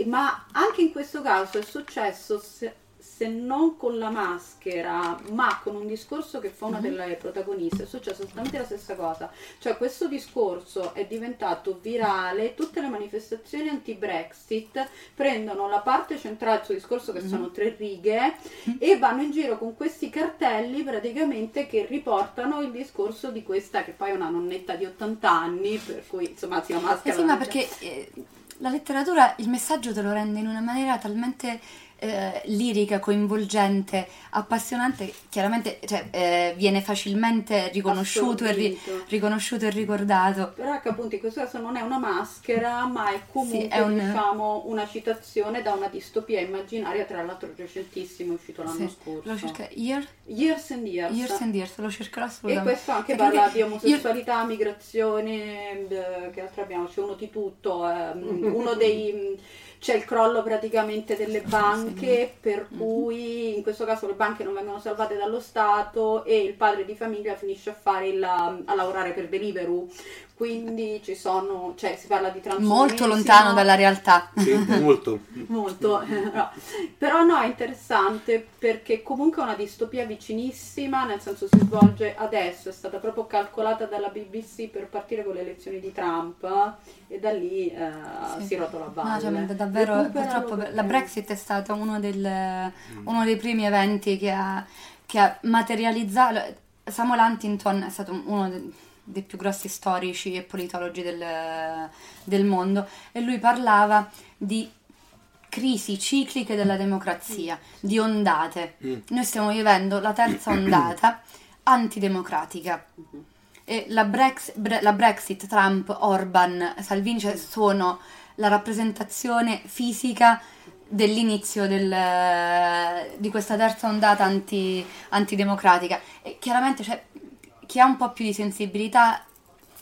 Ma anche in questo caso è successo, se, se non con la maschera, ma con un discorso che fa una mm-hmm. delle protagoniste, è successo esattamente la stessa cosa. Cioè questo discorso è diventato virale, tutte le manifestazioni anti-Brexit prendono la parte centrale del suo discorso, che mm-hmm. sono tre righe, mm-hmm. e vanno in giro con questi cartelli praticamente che riportano il discorso di questa, che poi è una nonnetta di ottanta anni, per cui insomma si la maschera... Eh sì, ma perché eh, la letteratura il messaggio te lo rende in una maniera talmente... Eh, lirica, coinvolgente, appassionante, chiaramente, cioè, eh, viene facilmente riconosciuto e, ri- riconosciuto e ricordato. Però anche appunto in questo caso non è una maschera, ma è comunque sì, è un... diciamo una citazione da una distopia immaginaria, tra l'altro recentissimo, uscito l'anno sì, scorso. Lo cerca... Year? Years and Years. Years and Years, lo cercherò assolutamente. E questo anche parla di omosessualità, Year... migrazione, che altro abbiamo? C'è uno di tutto, eh, uno dei... C'è il crollo praticamente delle banche, per cui in questo caso le banche non vengono salvate dallo Stato e il padre di famiglia finisce a fare il, a lavorare per Deliveroo. Quindi ci sono, cioè si parla di transumanesimo. Molto lontano dalla realtà. Sì, molto. Molto. No. Però no, è interessante perché comunque è una distopia vicinissima, nel senso si svolge adesso, è stata proprio calcolata dalla B B C per partire con le elezioni di Trump e da lì eh, sì. si rotola a valle. No, cioè, davvero, purtroppo la Brexit è stato uno, del, uno dei primi eventi che ha, che ha materializzato. Samuel Huntington è stato uno dei più grossi storici e politologi del, del mondo, e lui parlava di crisi cicliche della democrazia, di ondate. Noi stiamo vivendo la terza ondata antidemocratica. E la, Brex, Bre, la Brexit, Trump, Orban, Salvini, cioè, sono la rappresentazione fisica dell'inizio del, di questa terza ondata anti, antidemocratica. E chiaramente, cioè, chi ha un po' più di sensibilità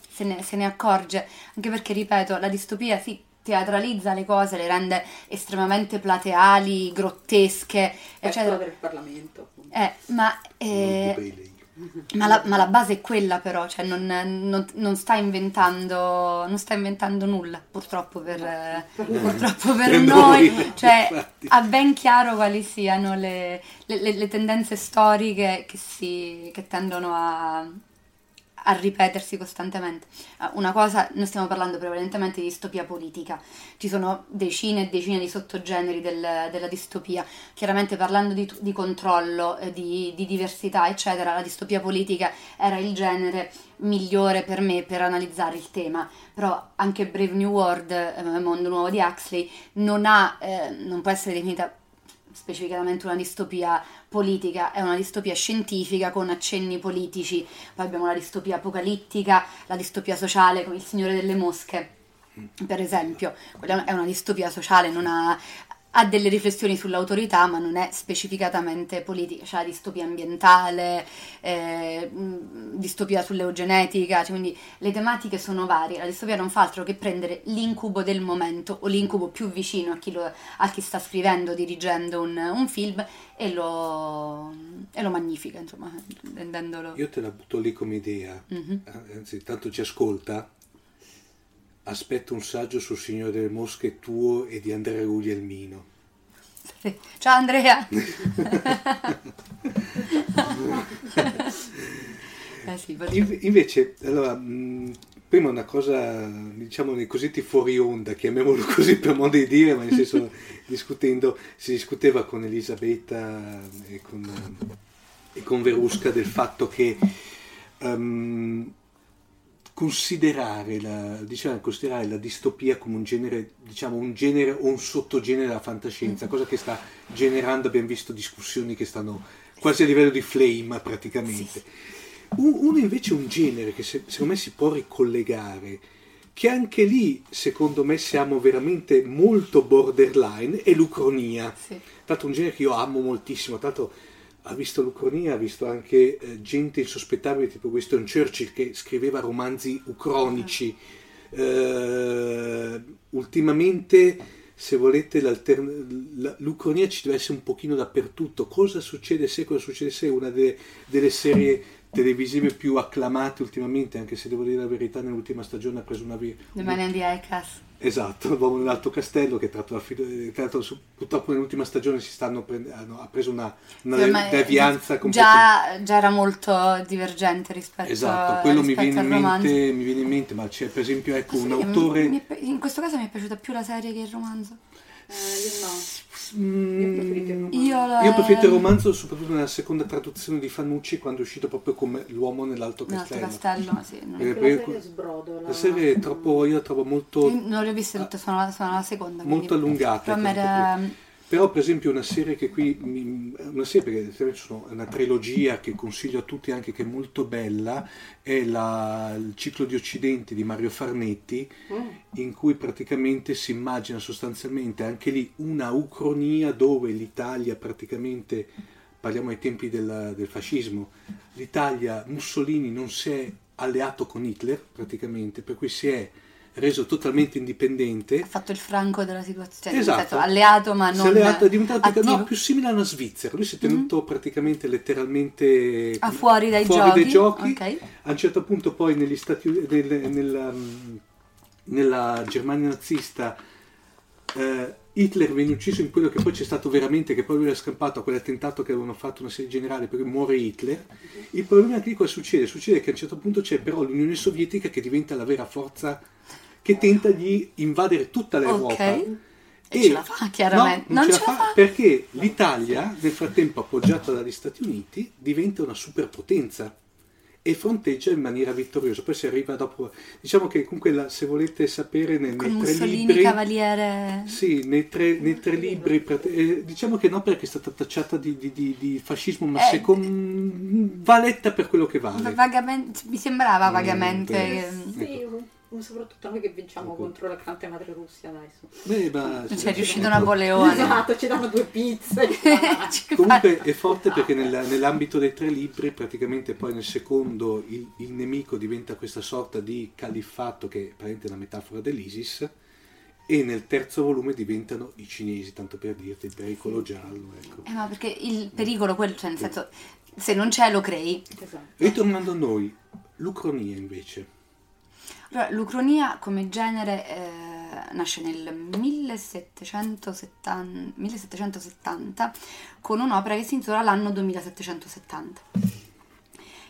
se ne, se ne accorge, anche perché, ripeto, la distopia si teatralizza le cose, le rende estremamente plateali, grottesche, eccetera. È per il Parlamento. Eh, ma... Eh, Ma la, ma la base è quella, però, cioè non, non, non sta inventando non sta inventando nulla, purtroppo per, eh, purtroppo per noi, cioè ha ben chiaro quali siano le, le, le tendenze storiche che, si, che tendono a, a ripetersi costantemente. Una cosa, noi stiamo parlando prevalentemente di distopia politica, ci sono decine e decine di sottogeneri del, della distopia. Chiaramente, parlando di, di controllo, di, di diversità, eccetera, la distopia politica era il genere migliore per me per analizzare il tema, però anche Brave New World, eh, Mondo nuovo di Huxley, non ha, eh, non può essere definita specificamente una distopia politica, è una distopia scientifica con accenni politici. Poi abbiamo la distopia apocalittica, la distopia sociale come Il Signore delle Mosche, per esempio. Quella è una distopia sociale, non ha, ha delle riflessioni sull'autorità, ma non è specificatamente politica. C'è la distopia ambientale, eh, distopia sull'eugenetica, cioè, quindi le tematiche sono varie. La distopia non fa altro che prendere l'incubo del momento o l'incubo più vicino a chi, lo, a chi sta scrivendo, dirigendo un, un film, e lo, e lo magnifica, insomma, rendendolo... Io te la butto lì come idea, mm-hmm. Anzi, tanto ci ascolta. Aspetto un saggio sul Signore delle Mosche tuo e di Andrea Guglielmino. Ciao Andrea! eh sì, In- invece, allora, mh, prima una cosa, diciamo, così ti fuori onda, chiamiamolo così per modo di dire, ma nel senso, discutendo, si discuteva con Elisabetta e con, e con Verusca del fatto che... Um, Considerare la, diciamo, considerare la distopia come un genere, diciamo, un genere o un sottogenere della fantascienza, cosa che sta generando, abbiamo visto, discussioni che stanno quasi a livello di flame praticamente. Uno invece è un genere che se, secondo me si può ricollegare, che anche lì secondo me siamo veramente molto borderline, è l'ucronia. Sì. Tanto un genere che io amo moltissimo, tanto... ha visto l'Ucronia, ha visto anche eh, gente insospettabile tipo Winston Churchill che scriveva romanzi ucronici. Eh, ultimamente, se volete, la, l'Ucronia ci deve essere un pochino dappertutto. Cosa succede se, cosa succede se, una de, delle serie televisive più acclamate ultimamente, anche se devo dire la verità, nell'ultima stagione ha preso una... via. The Man in the High Castle. Esatto, L'uomo nell'alto castello, che tratto, tratto su, purtroppo nell'ultima stagione si stanno hanno, ha preso una, una sì, devianza già, già era molto divergente rispetto, esatto, quello rispetto mi viene al romanzo. Mente, mi viene in mente, ma c'è per esempio, ecco, sì, un autore... Mi, mi, in questo caso mi è piaciuta più la serie che il romanzo. Eh, io, no. io, la... io ho preferito il romanzo, soprattutto nella seconda traduzione di Fannucci, quando è uscito proprio come L'uomo nell'alto castello. L'alto castello, sì, no. La serie è sbrodo. La serie è troppo, io la trovo molto... Io non le ho viste tutte, sono la, sono la seconda. Molto allungata. Però, era... però per esempio una serie che qui, mi, una serie perché sono una trilogia che consiglio a tutti, anche che è molto bella, è la, il ciclo di Occidente di Mario Farnetti, mm. in cui praticamente si immagina sostanzialmente anche lì una ucronia dove l'Italia praticamente, parliamo ai tempi del, del fascismo, l'Italia, Mussolini non si è alleato con Hitler praticamente, per cui si è reso totalmente indipendente. Ha fatto il franco della situazione, esatto. Senso, alleato ma non alleato, è diventato attivo. No, più simile alla Svizzera. Lui si è tenuto mm-hmm. praticamente letteralmente a fuori dai fuori giochi, dai giochi. Okay. A un certo punto poi negli Stati Uniti, nel, nella, nella Germania nazista, eh, Hitler venne ucciso in quello che poi c'è stato veramente, che poi lui era scampato a quell'attentato che avevano fatto una serie generale, perché muore Hitler. Il problema che lì cosa succede? Succede che a un certo punto c'è però l'Unione Sovietica che diventa la vera forza che tenta di invadere tutta l'Europa, okay. E, e ce la fa, chiaramente. No, non, non ce, ce la, la fa, fa perché l'Italia, nel frattempo appoggiata dagli Stati Uniti, diventa una superpotenza e fronteggia in maniera vittoriosa. Poi si arriva dopo, diciamo che comunque la, se volete sapere nei, nei tre libri Cavaliere, sì, nei tre, nei tre libri eh, diciamo che no, perché è stata tacciata di, di, di, di fascismo, ma eh, secondo valetta per quello che vale, vagamente mi sembrava vagamente eh, sì, ecco. Soprattutto noi che vinciamo ecco. contro la cantante madre Russia adesso. Beh, ma cioè, è riuscito ecco. Napoleone. Esatto, ci danno due pizze. Comunque è forte perché nel, nell'ambito dei tre libri, praticamente poi nel secondo il, il nemico diventa questa sorta di califfato che è praticamente una metafora dell'ISIS, e nel terzo volume diventano i cinesi, tanto per dirti, il pericolo giallo. Ecco. Eh, ma perché il pericolo, quel, cioè nel senso, se non c'è lo crei. Esatto. Ritornando a noi, l'Ucronia invece. L'Ucronia come genere eh, nasce nel millesettecentosettanta con un'opera che si intitola l'anno duemilasettecentosettanta.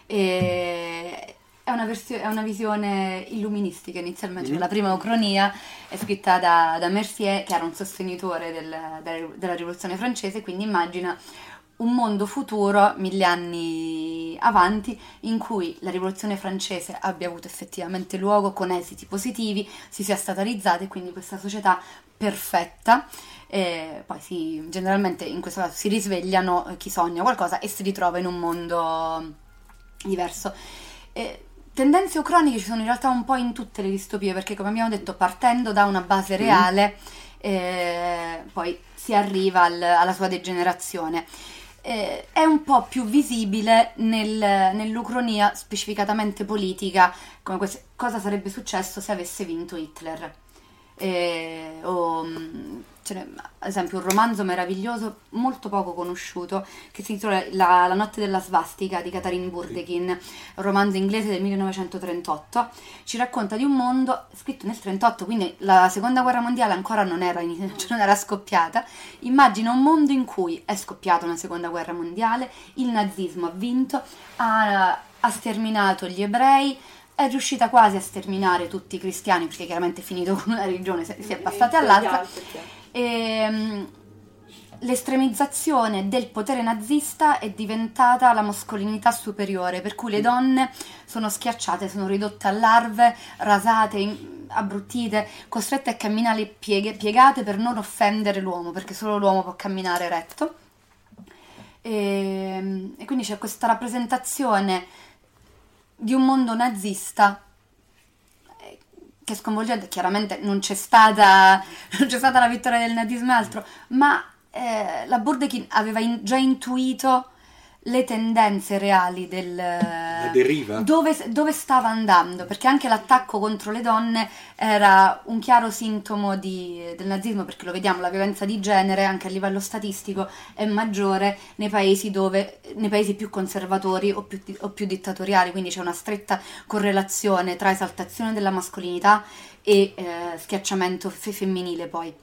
E è, una versio- è una visione illuministica inizialmente, mm. cioè la prima Ucronia è scritta da, da Mercier, che era un sostenitore del, della, della rivoluzione francese, quindi immagina un mondo futuro, mille anni avanti, in cui la rivoluzione francese abbia avuto effettivamente luogo con esiti positivi, si sia statalizzata e quindi questa società perfetta. E poi si, generalmente in questo caso si risvegliano chi sogna qualcosa e si ritrova in un mondo diverso. E tendenze ucroniche ci sono in realtà un po' in tutte le distopie, perché come abbiamo detto, partendo da una base reale, mm. eh, poi si arriva al, alla sua degenerazione. Eh, è un po' più visibile nel, nell'Ucronia specificatamente politica, come questo, cosa sarebbe successo se avesse vinto Hitler. Eh, o, cioè, ad esempio, un romanzo meraviglioso, molto poco conosciuto, che si intitola La, La notte della svastica di Katharine Burdekin, un romanzo inglese del millenovecentotrentotto, ci racconta di un mondo scritto nel trentotto, quindi la seconda guerra mondiale ancora non era, cioè non era scoppiata. Immagina un mondo in cui è scoppiata una seconda guerra mondiale, il nazismo ha vinto, ha, ha sterminato gli ebrei, è riuscita quasi a sterminare tutti i cristiani, perché chiaramente è finito con una religione, si è passati all'altra. E, um, l'estremizzazione del potere nazista è diventata la mascolinità superiore, per cui le donne sono schiacciate, sono ridotte a larve, rasate, in, abbruttite, costrette a camminare pieghe, piegate per non offendere l'uomo, perché solo l'uomo può camminare retto. E, e quindi c'è questa rappresentazione di un mondo nazista che sconvolgente. Chiaramente non c'è stata non c'è stata la vittoria del nazismo e altro, ma eh, la Burdekin aveva in, già intuito le tendenze reali del la deriva dove, dove stava andando, perché anche l'attacco contro le donne era un chiaro sintomo di, del nazismo, perché lo vediamo, la violenza di genere anche a livello statistico è maggiore nei paesi dove nei paesi più conservatori o più, o più dittatoriali, quindi c'è una stretta correlazione tra esaltazione della mascolinità e eh, schiacciamento fe- femminile. Poi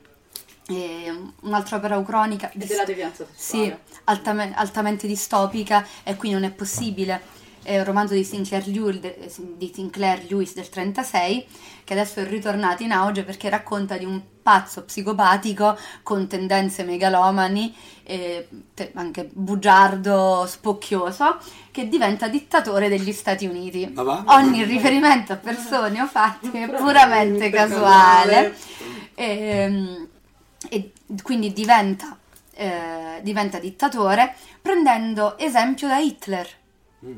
un'altra opera ucronica e della devianza sessuale, sì, altame, altamente distopica, e qui non è possibile, è un romanzo di Sinclair Lewis, di Sinclair Lewis del trentasei, che adesso è ritornato in auge perché racconta di un pazzo psicopatico con tendenze megalomani, eh, anche bugiardo, spocchioso, che diventa dittatore degli Stati Uniti. Ah, va? Ogni riferimento a persone o fatti è puramente casuale. E, e quindi diventa, eh, diventa dittatore prendendo esempio da Hitler. Mm.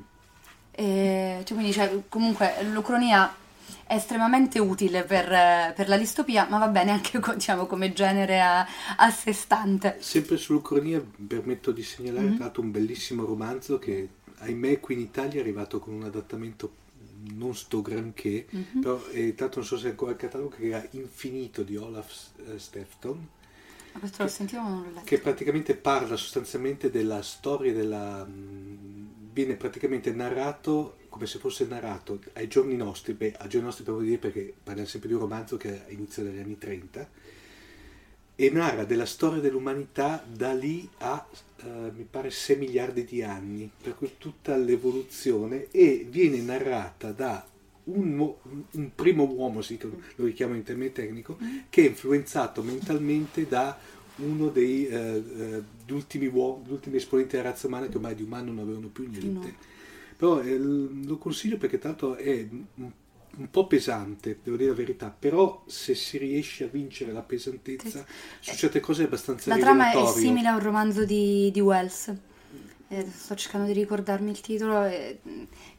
E, cioè, quindi cioè, comunque l'Ucronia è estremamente utile per, per la distopia, ma va bene anche, diciamo, come genere a, a sé stante. Sempre sull'Ucronia permetto di segnalare mm-hmm. un bellissimo romanzo che ahimè qui in Italia è arrivato con un adattamento non sto granché, mm-hmm. però eh, tanto non so se è ancora il catalogo, che era Infinito di Olaf eh, Stefton. Ma questo che, lo sentivo ma non l'ho letto. Che praticamente parla sostanzialmente della storia della... Mh, viene praticamente narrato come se fosse narrato ai giorni nostri, beh, ai giorni nostri per dire, perché parliamo sempre di un romanzo che inizia dagli anni trenta, e narra della storia dell'umanità da lì a eh, mi pare sei miliardi di anni, per cui tutta l'evoluzione, e viene narrata da un, un primo uomo, sì, lo richiamo in termine tecnico, che è influenzato mentalmente da uno degli eh, ultimi uo- ultimi esponenti della razza umana, che ormai di umano non avevano più niente. No. Però eh, lo consiglio perché tanto è un, un po' pesante, devo dire la verità, però se si riesce a vincere la pesantezza sì. su certe cose è abbastanza la rivelatorio. Trama è simile a un romanzo di, di Wells. Eh, sto cercando di ricordarmi il titolo, eh,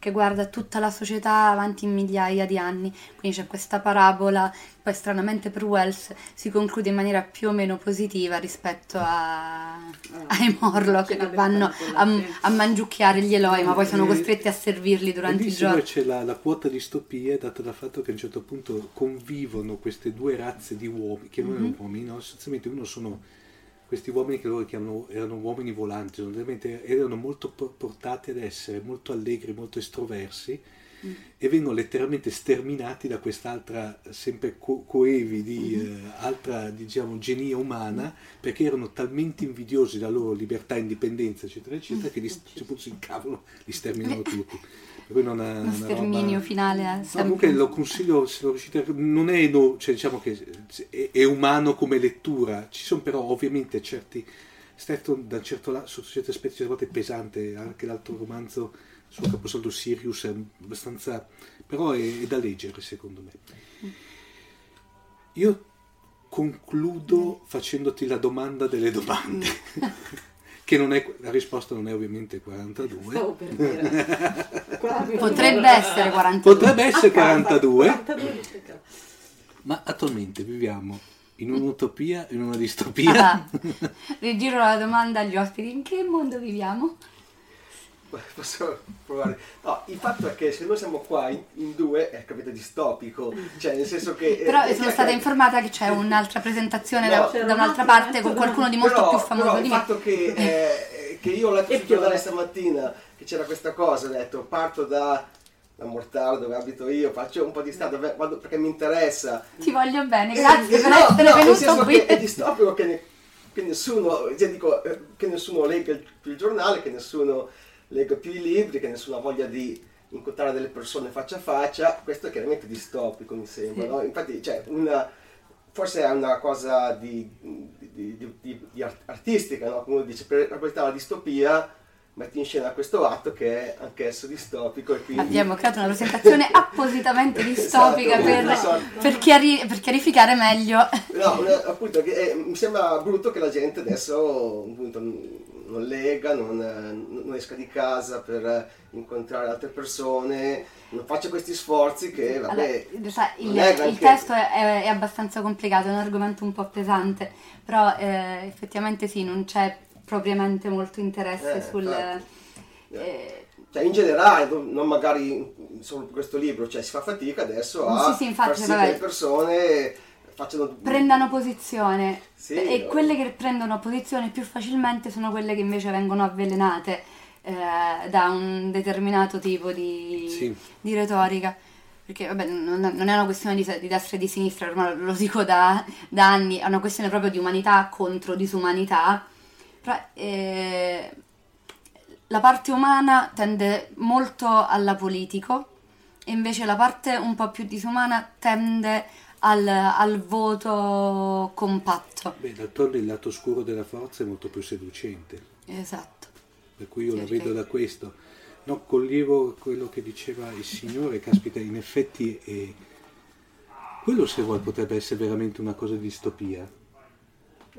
che guarda tutta la società avanti in migliaia di anni, quindi c'è questa parabola, poi stranamente per Wells si conclude in maniera più o meno positiva rispetto a, ai Morlock che vanno a, a mangiucchiare gli eroi, ma poi sono costretti a servirli durante il giorno. C'è la, la quota di distopia data dal fatto che a un certo punto convivono queste due razze di uomini, che non erano uomini, no? Sostanzialmente uno sono questi uomini che loro chiamano, erano uomini volanti, erano molto portati ad essere molto allegri, molto estroversi, mm. e vengono letteralmente sterminati da quest'altra, sempre co- coevi di mm. eh, altra, diciamo, genia umana, mm. perché erano talmente invidiosi della loro libertà, indipendenza, eccetera, eccetera, mm. che li, mm. si incavolano, li sterminano tutti. Per cui non ha, uno sterminio roba... finale no, comunque lo consiglio se lo riuscite a... non è no, cioè, diciamo che è, è umano come lettura, ci sono però ovviamente certi Stefan da certo lato, su certi aspetti certe volte è pesante, anche l'altro romanzo sul caposaldo Sirius è abbastanza, però è, è da leggere secondo me. Io concludo facendoti la domanda delle domande che non è, la risposta non è ovviamente quarantadue. Stavo per dire. Potrebbe essere quarantadue. Potrebbe essere quarantadue. Ma attualmente viviamo in un'utopia, in una distopia? Ah, rigiro la domanda agli ospiti: in che mondo viviamo? Posso provare? No, il fatto è che se noi siamo qua in, in due è, capite, distopico, cioè nel senso che... Però eh, sono stata eh, informata che c'è un'altra presentazione no, da, da un'altra parte con qualcuno di molto però, più famoso però di me. Il fatto che, eh, che io ho letto ricordare stamattina che c'era questa cosa, ho detto parto da... la Mortaro dove abito io, faccio un po' di strada vado, perché mi interessa. Ti voglio bene, grazie eh, per no, essere no, venuto qui. Che è distopico che, ne, che nessuno, cioè dico, che nessuno legga il, il giornale, che nessuno... leggo più i libri, che nessuno ha voglia di incontrare delle persone faccia a faccia, questo è chiaramente distopico mi sembra, no? Infatti cioè, una, forse è una cosa di, di, di, di, di artistica, no? Come uno dice, per rappresentare la distopia metti in scena questo atto che è anch'esso distopico e quindi... Abbiamo creato una presentazione appositamente distopica esatto, per, so. per, chiari, per chiarificare meglio. No, appunto, che, eh, mi sembra brutto che la gente adesso... appunto, non lega, non, non esca di casa per incontrare altre persone, non faccia questi sforzi che vabbè... Allora, sa, il, anche... il testo è, è abbastanza complicato, è un argomento un po' pesante, però eh, effettivamente sì, non c'è propriamente molto interesse eh, sul... Eh, cioè in generale, non magari solo questo libro, cioè si fa fatica adesso a sì, sì, infatti, far sì vabbè. che le persone... Facciano... prendano posizione sì, e no. quelle che prendono posizione più facilmente sono quelle che invece vengono avvelenate eh, da un determinato tipo di, sì. di retorica, perché vabbè non, non è una questione di, di destra e di sinistra, ormai lo dico da, da anni, è una questione proprio di umanità contro disumanità, però eh, la parte umana tende molto alla politico e invece la parte un po' più disumana tende Al, al voto compatto. Beh, d'altronde il lato oscuro della forza è molto più seducente. Esatto. Per cui io sì, la vedo da questo. No, coglievo quello che diceva il signore, caspita, in effetti è... quello se vuoi potrebbe essere veramente una cosa di distopia.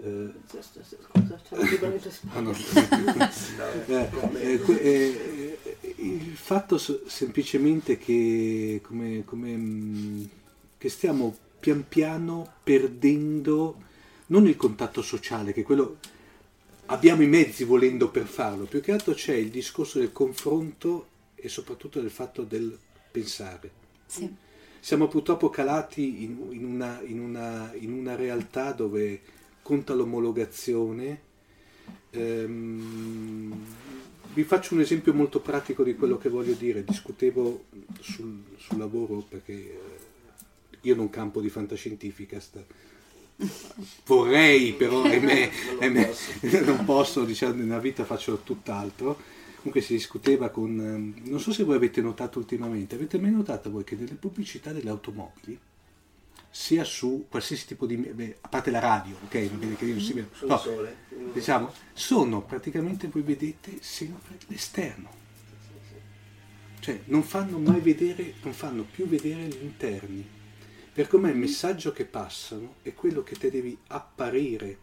Eh... Scusa, c'è un libro di spazio. Ah, no. eh, eh, eh, il fatto semplicemente che come, come che stiamo pian piano perdendo non il contatto sociale, che quello abbiamo i mezzi volendo per farlo, più che altro c'è il discorso del confronto e soprattutto del fatto del pensare. Sì. Siamo purtroppo calati in, in, una, in, una, in una realtà dove conta l'omologazione. Ehm, vi faccio un esempio molto pratico di quello che voglio dire. Discutevo sul, sul lavoro perché... io non campo di Fantascientificast, vorrei però, ahimè, non, ahimè, non posso, diciamo, nella vita faccio tutt'altro. comunque si discuteva con... Non so se voi avete notato ultimamente, avete mai notato voi che nelle pubblicità delle automobili, sia su qualsiasi tipo di... Beh, a parte la radio, ok? Non viene che io non si vede. No, sole. Diciamo, sono praticamente, voi vedete, sempre l'esterno. Cioè, non fanno mai vedere, non fanno più vedere gli interni. Per com'è il messaggio che passano è quello che te devi apparire.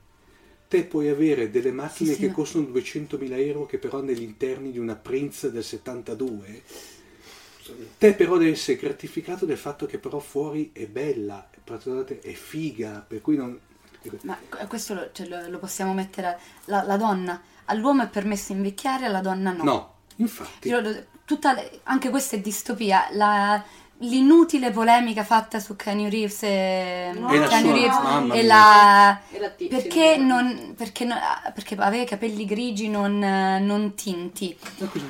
Te puoi avere delle macchine sì, sì, che ma... costano duecentomila euro che però negli interni di una Prince del settantadue. Te però devi essere gratificato del fatto che però fuori è bella, è figa, per cui non... Ma questo lo, cioè, lo, lo possiamo mettere... A, la, la donna, all'uomo è permesso invecchiare, alla donna no. No, infatti. Cioè, tutta le, anche questa è distopia, la... l'inutile polemica fatta su Keanu Reeves e, no, e la, Keanu Reeves no, e la... E la tizia, perché non perché, no, perché aveva i capelli grigi non, non tinti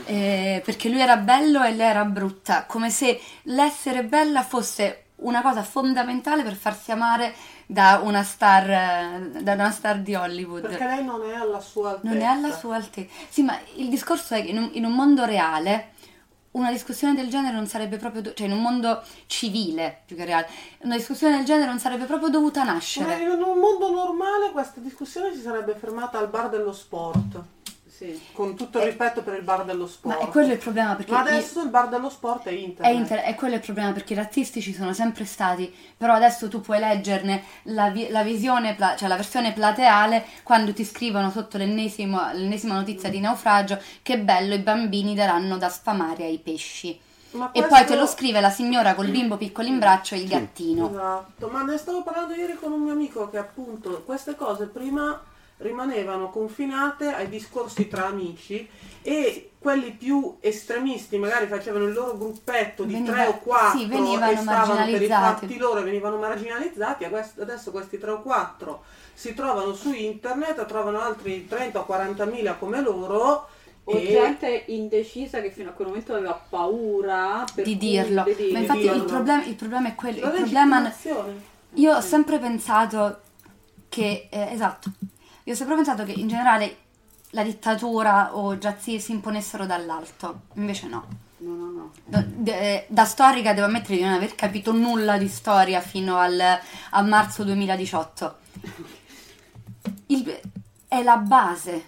eh, perché lui era bello e lei era brutta, come se l'essere bella fosse una cosa fondamentale per farsi amare da una star da una star di Hollywood, perché lei non è alla sua altezza. Non è alla sua altezza. Sì, ma il discorso è che in un, in un mondo reale una discussione del genere non sarebbe proprio... Do- cioè in un mondo civile, più che reale, una discussione del genere non sarebbe proprio dovuta nascere. Ma in un mondo normale questa discussione si sarebbe fermata al bar dello sport. Sì, con tutto il rispetto per il bar dello sport. Ma è quello il problema, perché... Ma adesso io... il bar dello sport è internet. È internet, è quello il problema, perché i razzisti ci sono sempre stati, però adesso tu puoi leggerne la, vi- la visione, pla- cioè la versione plateale, quando ti scrivono sotto l'ennesimo, l'ennesima notizia mm. di naufragio, che bello, i bambini daranno da sfamare ai pesci. Ma e questo... poi te lo scrive la signora col bimbo piccolo in braccio e il gattino. Esatto, ma ne stavo parlando ieri con un mio amico che appunto queste cose prima... rimanevano confinate ai discorsi tra amici e quelli più estremisti magari facevano il loro gruppetto di Veniva, tre o quattro sì, e stavano per i fatti loro e venivano marginalizzati. Adesso questi tre o quattro si trovano su internet, trovano altri trenta o quarantamila come loro. O e... gente indecisa che fino a quel momento aveva paura per di dirlo. Di dire. Ma infatti dirlo. Il, problema, il problema è quello. La il problema... Io ho sempre pensato che... Eh, esatto. Io ho sempre pensato che in generale la dittatura o giazzir si imponessero dall'alto, invece no. No, no, no. Da, de, da storica devo ammettere di non aver capito nulla di storia fino al, a marzo duemiladiciotto. Il, è la base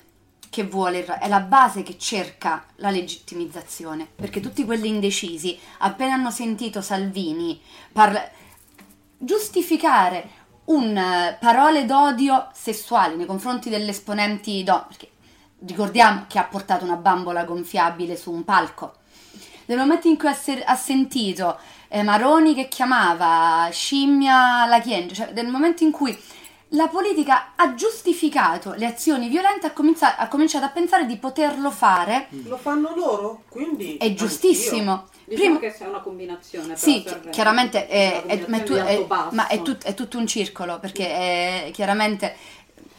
che vuole, è la base che cerca la legittimizzazione, perché tutti quelli indecisi, appena hanno sentito Salvini parla, giustificare... un uh, parole d'odio sessuali nei confronti delle esponenti do, perché ricordiamo che ha portato una bambola gonfiabile su un palco. Nel momento in cui ha, ser- ha sentito eh, Maroni che chiamava scimmia la Chienge, cioè nel momento in cui la politica ha giustificato le azioni violente, ha, cominza- ha cominciato a pensare di poterlo fare. Lo fanno loro, quindi è giustissimo. Diciamo prima che sia una combinazione. Sì, serve, chiaramente è, combinazione è, tu, è, ma è, tut, è tutto un circolo, perché è, chiaramente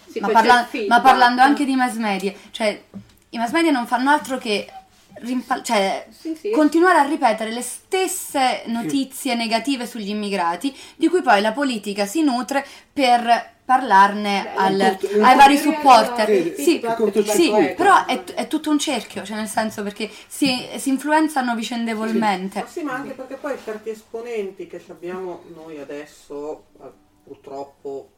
sì, ma, parla, ma parlando anche di mass media, cioè i mass media non fanno altro che rimpal- cioè, sì, sì. continuare a ripetere le stesse notizie sì. negative sugli immigrati, di cui poi la politica si nutre per parlarne Beh, al, tutto, ai vari supporter eh, sì, sì, sì però è, è tutto un cerchio, cioè nel senso, perché si, si influenzano vicendevolmente sì, sì. Ma, sì, ma anche perché poi certi esponenti che abbiamo noi adesso purtroppo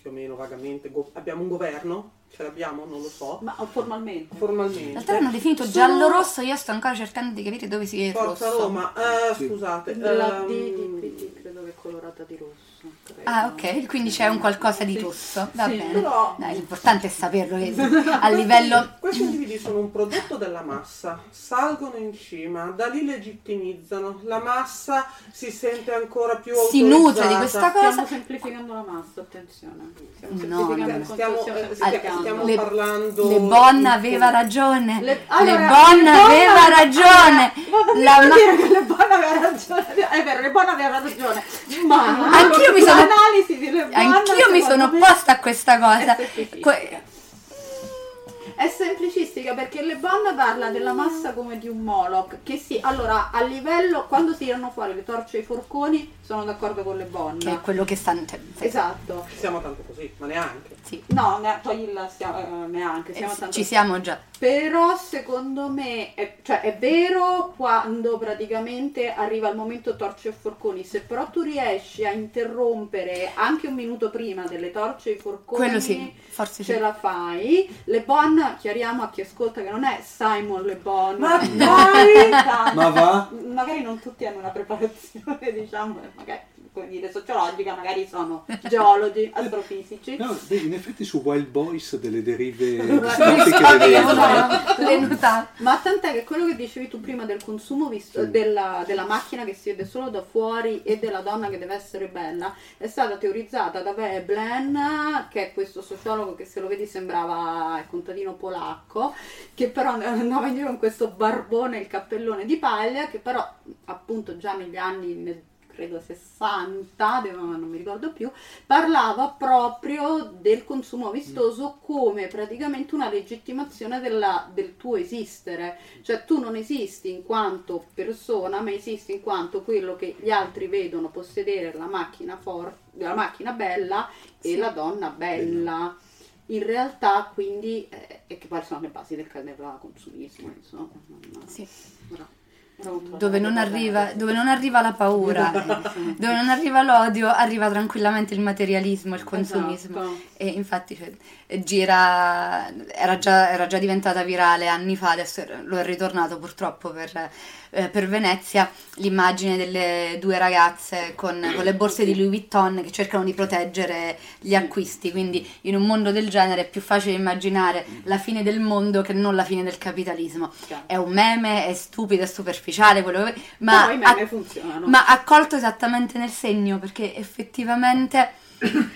più o meno vagamente go- abbiamo un governo, ce l'abbiamo, non lo so, ma formalmente formalmente l'altro hanno definito sono... giallo-rosso, io sto ancora cercando di capire dove si è Forza rosso Roma, uh, sì. scusate la um... D credo che è colorata di rosso credo. Ah ok, quindi c'è un qualcosa di sì. rosso, va sì, bene però... Dai, l'importante è saperlo che a livello questi individui sono un prodotto della massa, salgono in cima, da lì legittimizzano la massa, si sente ancora più si nutre di questa cosa. Stiamo semplificando la massa, attenzione, stiamo semplificando no, stiamo, eh, stiamo stiamo le, parlando Le Bon aveva ragione le, allora, le Bon aveva ragione allora, la dire ma... che Le Bon aveva ragione è vero, Le Bon aveva ragione ma anch'io mi sono analisi di Le Bon anch'io mi sono opposta a questa cosa. È semplicistica. È semplicistica perché Le Bon parla della massa come di un Moloch che sì, allora a livello quando si tirano fuori le torce e i forconi sono d'accordo con Le Bon, che è quello che stanno esatto siamo tanto così ma neanche sì. No, ne- togli la, siamo, eh, neanche siamo eh, tanto ci così. Siamo già Però secondo me è, cioè, è vero quando praticamente arriva il momento torce e forconi, se però tu riesci a interrompere anche un minuto prima delle torce e i forconi, quello sì, forse ce sì. la fai. Le Bon, chiariamo a chi ascolta che non è Simon Le Bon, ma poi, ma va? Magari non tutti hanno una preparazione, diciamo, magari, come dire, sociologica, magari sono geologi, astrofisici. No, in effetti su Wild Boys delle derive che vedono. Ma tant'è che quello che dicevi tu prima del consumo visto, sì. della, della macchina che si vede solo da fuori e della donna che deve essere bella è stata teorizzata da Veblen, che è questo sociologo che se lo vedi sembrava il contadino polacco, che però andava in giro con questo barbone e il cappellone di paglia, che però appunto già negli anni credo sessanta, non mi ricordo più, parlava proprio del consumo vistoso come praticamente una legittimazione della, del tuo esistere. Cioè tu non esisti in quanto persona, ma esisti in quanto quello che gli altri vedono possedere, la macchina forte, la macchina bella e sì. la donna bella. Bello. In realtà quindi, eh, e che poi sono le basi del consumismo, insomma. Sì. Bravo. Dove non, arriva, dove non arriva la paura, dove non arriva l'odio, arriva tranquillamente il materialismo, il consumismo. Esatto. E infatti cioè, gira, era già, era già diventata virale anni fa, adesso lo è ritornato purtroppo per, eh, per Venezia, l'immagine delle due ragazze con, con le borse di Louis Vuitton che cercano di proteggere gli acquisti, quindi in un mondo del genere è più facile immaginare la fine del mondo che non la fine del capitalismo. È un meme, è stupido, è superficiale, quello che... ma, a... ma ha colto esattamente nel segno, perché effettivamente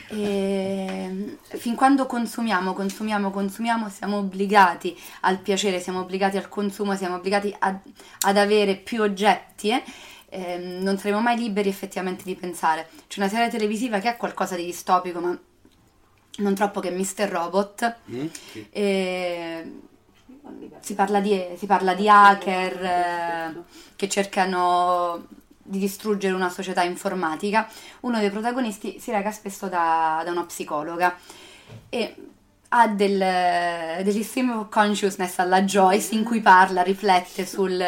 eh, fin quando consumiamo, consumiamo, consumiamo siamo obbligati al piacere, siamo obbligati al consumo, siamo obbligati ad, ad avere più oggetti, eh? Eh, non saremo mai liberi effettivamente di pensare. C'è una serie televisiva che è qualcosa di distopico ma non troppo, che è mister Robot, mm, sì. eh, Si parla, di, si parla di hacker eh, che cercano di distruggere una società informatica. Uno dei protagonisti si reca spesso da, da una psicologa e ha del, degli stream of consciousness alla Joyce in cui parla, riflette sul,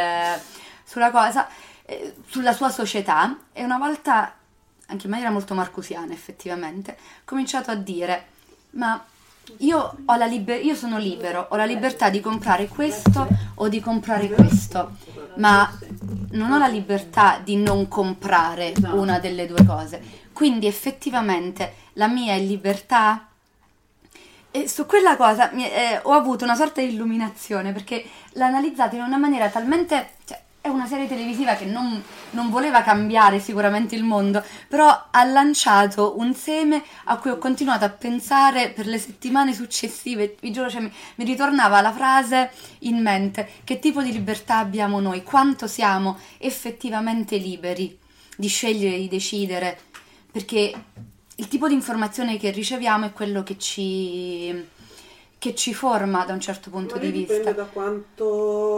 sulla cosa, eh, sulla sua società, e una volta, anche in maniera molto marcusiana effettivamente, ha cominciato a dire ma... Io, ho la liber- io sono libero, ho la libertà di comprare questo o di comprare questo, ma non ho la libertà di non comprare una delle due cose. Quindi effettivamente la mia è libertà. E su quella cosa mi, eh, ho avuto una sorta di illuminazione, perché l'ho analizzata in una maniera talmente... Cioè, è una serie televisiva che non, non voleva cambiare sicuramente il mondo, però ha lanciato un seme a cui ho continuato a pensare per le settimane successive. Vi giuro, cioè, mi, mi ritornava la frase in mente: che tipo di libertà abbiamo noi? Quanto siamo effettivamente liberi di scegliere, di decidere? Perché il tipo di informazione che riceviamo è quello che ci... che ci forma da un certo punto di vista. Dipende da quanto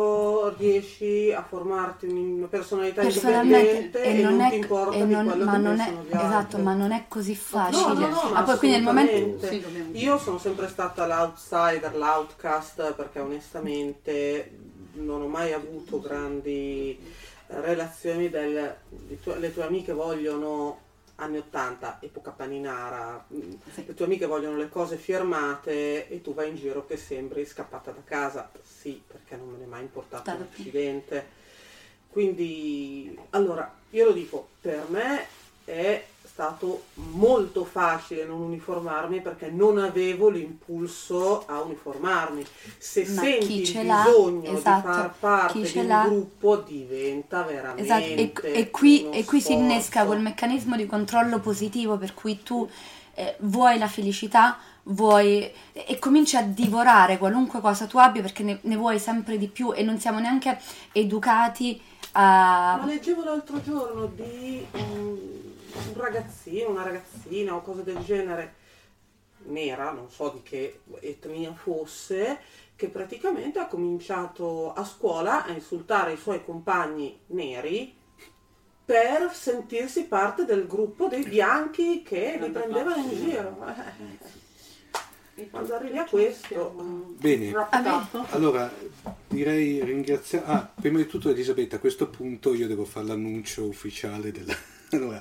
riesci a formarti una personalità indipendente e, e non, non è, ti importa non, di quello ma che non pensano è, gli esatto, altri. Ma non è così facile. No, no, no, ah, poi quindi nel momento... Sì, io sono sempre stata l'outsider, l'outcast, perché onestamente non ho mai avuto grandi relazioni del... Le tue, le tue amiche vogliono... anni ottanta, epoca paninara, sì. Le tue amiche vogliono le cose firmate e tu vai in giro che sembri scappata da casa, sì, perché non me ne è mai importato un accidente. Quindi, allora, io lo dico, per me è stato molto facile non uniformarmi, perché non avevo l'impulso a uniformarmi. Se ma senti il bisogno, esatto, di far parte di un l'ha? gruppo diventa veramente esatto. e, e qui, e qui si innesca quel meccanismo di controllo positivo per cui tu eh, vuoi la felicità, vuoi e cominci a divorare qualunque cosa tu abbia, perché ne, ne vuoi sempre di più, e non siamo neanche educati a... Ma leggevo l'altro giorno di... Um... un ragazzino, una ragazzina o cose del genere, nera, non so di che etnia fosse, che praticamente ha cominciato a scuola a insultare i suoi compagni neri per sentirsi parte del gruppo dei bianchi che li prendevano in giro. Quando arrivi a questo, bene, rapportato. Allora direi ringraziare. Ah, prima di tutto, Elisabetta, a questo punto io devo fare l'annuncio ufficiale della. Allora,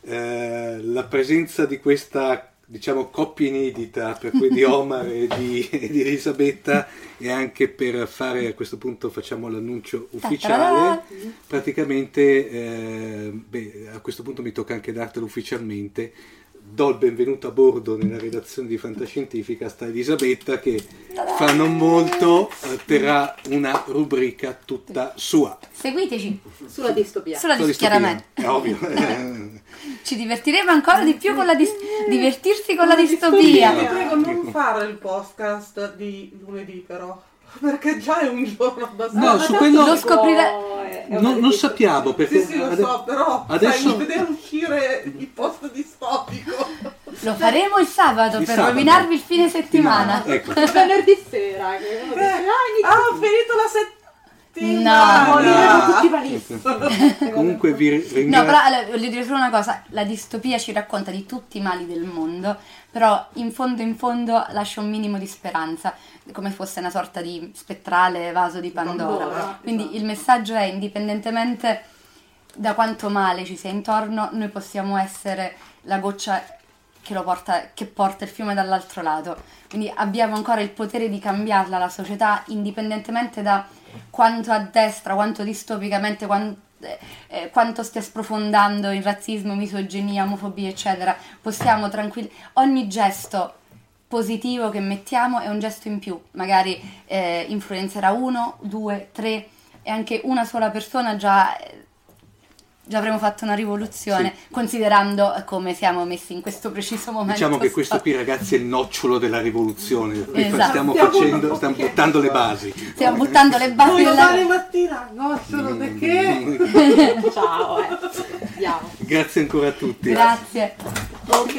eh, la presenza di questa, diciamo, coppia inedita per cui di Omar e di, e di Elisabetta, e anche per fare, a questo punto facciamo l'annuncio ufficiale. Praticamente, eh, beh, a questo punto mi tocca anche dartelo ufficialmente. Do il benvenuto a bordo nella redazione di Fantascientificast a Elisabetta, che fra non molto terrà una rubrica tutta sua. Seguiteci sulla distopia. Sulla distopia, chiaramente. È ovvio. Ci divertiremo ancora di più con la dis- divertirsi con la distopia. Vi prego, non fare il podcast di lunedì, però, perché già è un giorno abbastanza. No, su quello lo scoprirà. Non, non sappiamo perché. Sì, sì, lo so, però adesso vedere uscire il post distopico. Lo faremo il sabato il per sabato. Rovinarvi il fine settimana. Il ecco. venerdì sera. Che Beh, ah, ho finito la settimana. No, no, no. Comunque vi ringrazio. No, però allora, voglio dire solo una cosa: la distopia ci racconta di tutti i mali del mondo, però in fondo in fondo lascia un minimo di speranza, come fosse una sorta di spettrale vaso di Pandora. Pandora Quindi esatto. Il messaggio è: indipendentemente da quanto male ci sia intorno, noi possiamo essere la goccia che lo porta, che porta il fiume dall'altro lato. Quindi abbiamo ancora il potere di cambiarla la società, indipendentemente da quanto a destra, quanto distopicamente, quanto, eh, quanto stia sprofondando il razzismo, misoginia, omofobia, eccetera. Possiamo tranquilli. Ogni gesto positivo che mettiamo è un gesto in più, magari eh, influenzerà uno, due, tre, e anche una sola persona già. Eh, Già avremo fatto una rivoluzione, sì. Considerando come siamo messi in questo preciso momento. Diciamo che questo qui, ragazzi, è il nocciolo della rivoluzione. Esatto. Stiamo facendo, stiamo buttando le basi. Stiamo buttando le basi. Poi domani mattina, nocciolo perché? Ciao, eh. Andiamo. Grazie ancora a tutti. Grazie. Okay.